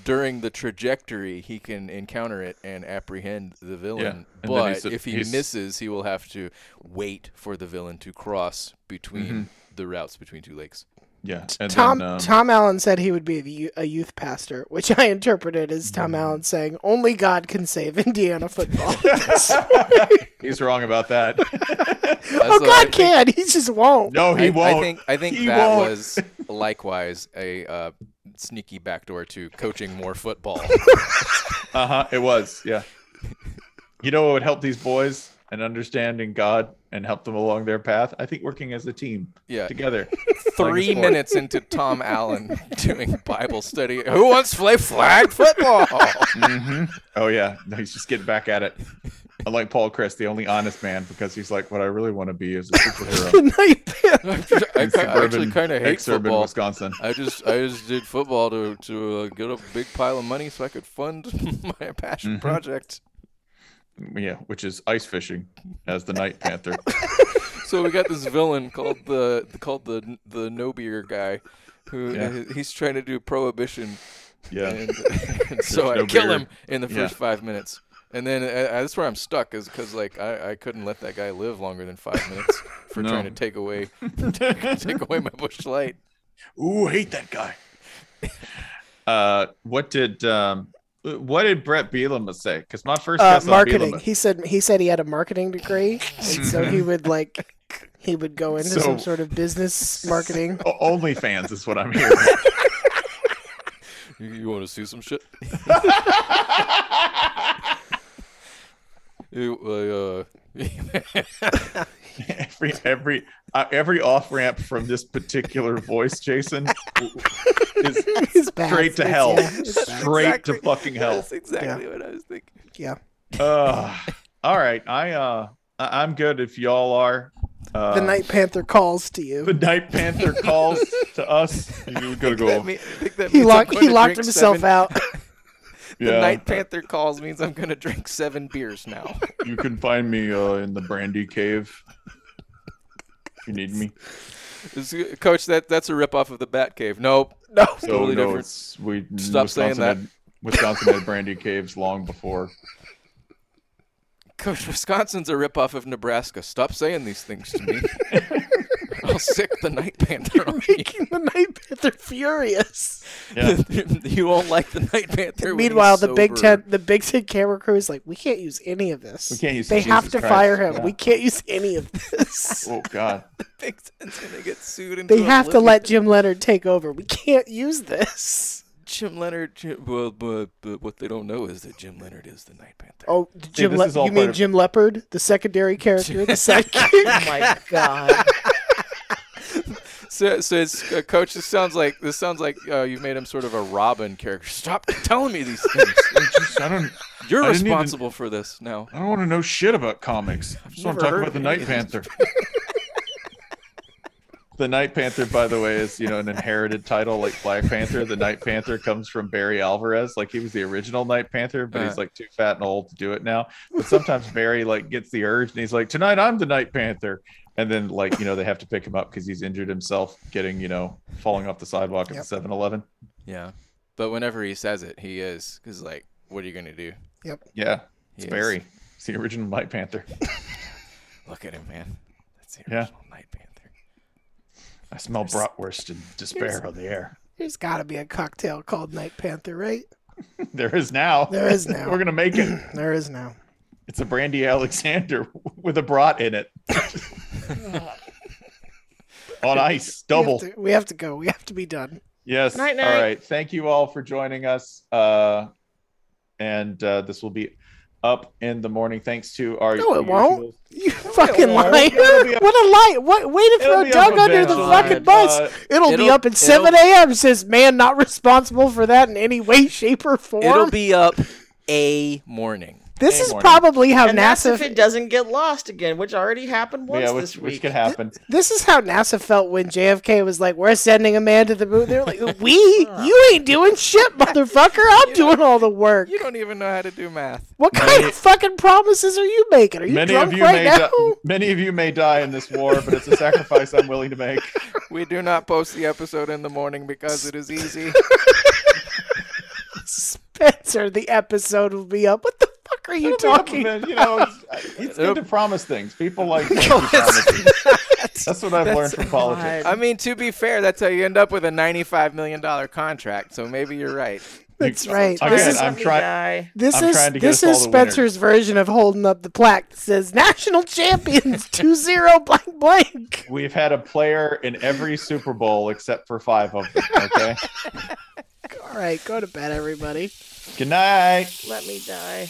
during the trajectory, he can encounter it and apprehend the villain. Yeah. But a, if he he's... misses, he will have to wait for the villain to cross between mm-hmm. the routes between two lakes. Yeah, and Tom then, um... Tom Allen said he would be the, a youth pastor, which I interpreted as Tom Allen saying only God can save Indiana football. He's wrong about that. Oh, God think... can. He just won't. No, he I, won't. I think I think he that won't. was likewise a uh, sneaky backdoor to coaching more football. uh huh. It was. Yeah. You know what would help these boys? And understanding God and help them along their path. I think working as a team yeah. together. Three minutes into Tom Allen doing Bible study. Who wants to play flag football? Mm-hmm. Oh, yeah. No, he's just getting back at it. Unlike Paul Chris, the only honest man, because he's like, what I really want to be is a superhero. I, I, suburban, I actually kind of hate football. Wisconsin. I just I just did football to, to uh, get a big pile of money so I could fund my passion mm-hmm. project. Yeah, which is ice fishing as the Night Panther. So we got this villain called the called the the no beer guy, who yeah. he's trying to do prohibition. Yeah. And, and so no I beer. kill him in the first yeah. five minutes, and then uh, that's where I'm stuck, is because like I, I couldn't let that guy live longer than five minutes for no. trying to take away take away my bush light. Ooh, hate that guy. Uh, what did um, What did Brett Bielema say? Because my first guess uh, marketing. On he said he said he had a marketing degree, and so he would like he would go into so, some sort of business marketing. OnlyFans is what I'm hearing. you, you want to see some shit? you, uh, uh... every every uh, every off ramp from this particular voice, Jason. Is straight bad. to hell. Yeah. Straight exactly, to fucking hell. That's exactly yeah. what I was thinking. Yeah. Uh, all right. I, uh, I'm good if y'all are. Uh, the Night Panther calls to you. The Night Panther calls to us. You gotta go. Mean, he locked, he locked himself seven. out. The yeah. Night Panther calls means I'm going to drink seven beers now. You can find me uh, in the Brandy Cave if you need me. Coach, that that's a ripoff of the Bat Cave. Nope. No, so, totally no, different. It's, we stop Wisconsin saying that. Had, Wisconsin had Brandy Caves long before. Coach, Wisconsin's a ripoff of Nebraska. Stop saying these things to me. I'll sick the Night Panther. You're making you. the Night Panther furious. Yeah. You won't like the Night Panther. Meanwhile, the Big Ten, the Big Ten camera crew is like, we can't use any of this. We can't use. They Jesus have to Christ. fire him. Yeah. We can't use any of this. Oh God. The Big Ten's gonna get sued. They have oblivion. to let Jim Leonhard take over. We can't use this. Jim Leonhard. Jim, well, but, but what they don't know is that Jim Leonhard is the Night Panther. Oh, Jim. Hey, Le- you mean of- Jim Leopard, the secondary character, the sidekick? Oh my God. So, so it's, uh, Coach, this sounds like this sounds like uh, you made him sort of a Robin character. Stop telling me these things. Just, I don't, You're I responsible even, for this now. I don't want to know shit about comics. I just want to talk about the Night Panther. The Night Panther, by the way, is, you know, an inherited title like Black Panther. The Night Panther comes from Barry Alvarez. Like, he was the original Night Panther, but uh. he's like too fat and old to do it now. But sometimes Barry like gets the urge and he's like, tonight I'm the Night Panther. And then, like, you know, they have to pick him up because he's injured himself getting, you know, falling off the sidewalk yep. at the seven eleven. Yeah. But whenever he says it, he is. Because, like, what are you going to do? Yep. Yeah. It's he Barry. Is. It's the original Night Panther. Look at him, man. That's the original yeah. Night Panther. I smell there's, bratwurst and despair on the air. There's got to be a cocktail called Night Panther, right? There is now. There is now. We're going to make it. There is now. It's a Brandy Alexander with a brat in it. On ice, double. We have, to, we have to go. We have to be done. Yes. Night, night. All right. Thank you all for joining us. Uh, and uh, this will be up in the morning. Thanks to our. No, it won't. You fucking liar! What a lie! What? Wait to throw Doug under the fucking bus. Uh, it'll, it'll be up at seven a.m. Says man, not responsible for that in any way, shape, or form. It'll be up a morning. This a is morning. Probably how and NASA. That's if it doesn't get lost again, which already happened once yeah, which, this week. Which could happen. Th- this is how NASA felt when J F K was like, "We're sending a man to the moon." They're like, "We? You ain't doing shit, motherfucker! I'm doing all the work. You don't even know how to do math." What kind many, of fucking promises are you making? Are you many drunk of you right may now? Di- many of you may die in this war, but it's a sacrifice I'm willing to make. We do not post the episode in the morning because it is easy. Spencer, the episode will be up. What the fuck are you It'll talking about? You know, it's, it's good to promise things. People like no, promises. That's what I've that's learned from politics. I mean, to be fair, that's how you end up with a ninety-five million dollars contract, so maybe you're right. That's right. Again, this is, I'm, try- this I'm is, trying to get This is Spencer's winners. version of holding up the plaque that says National Champions two zero blank blank. We've had a player in every Super Bowl except for five of them, okay? All right, go to bed, everybody. Good night. Let me die.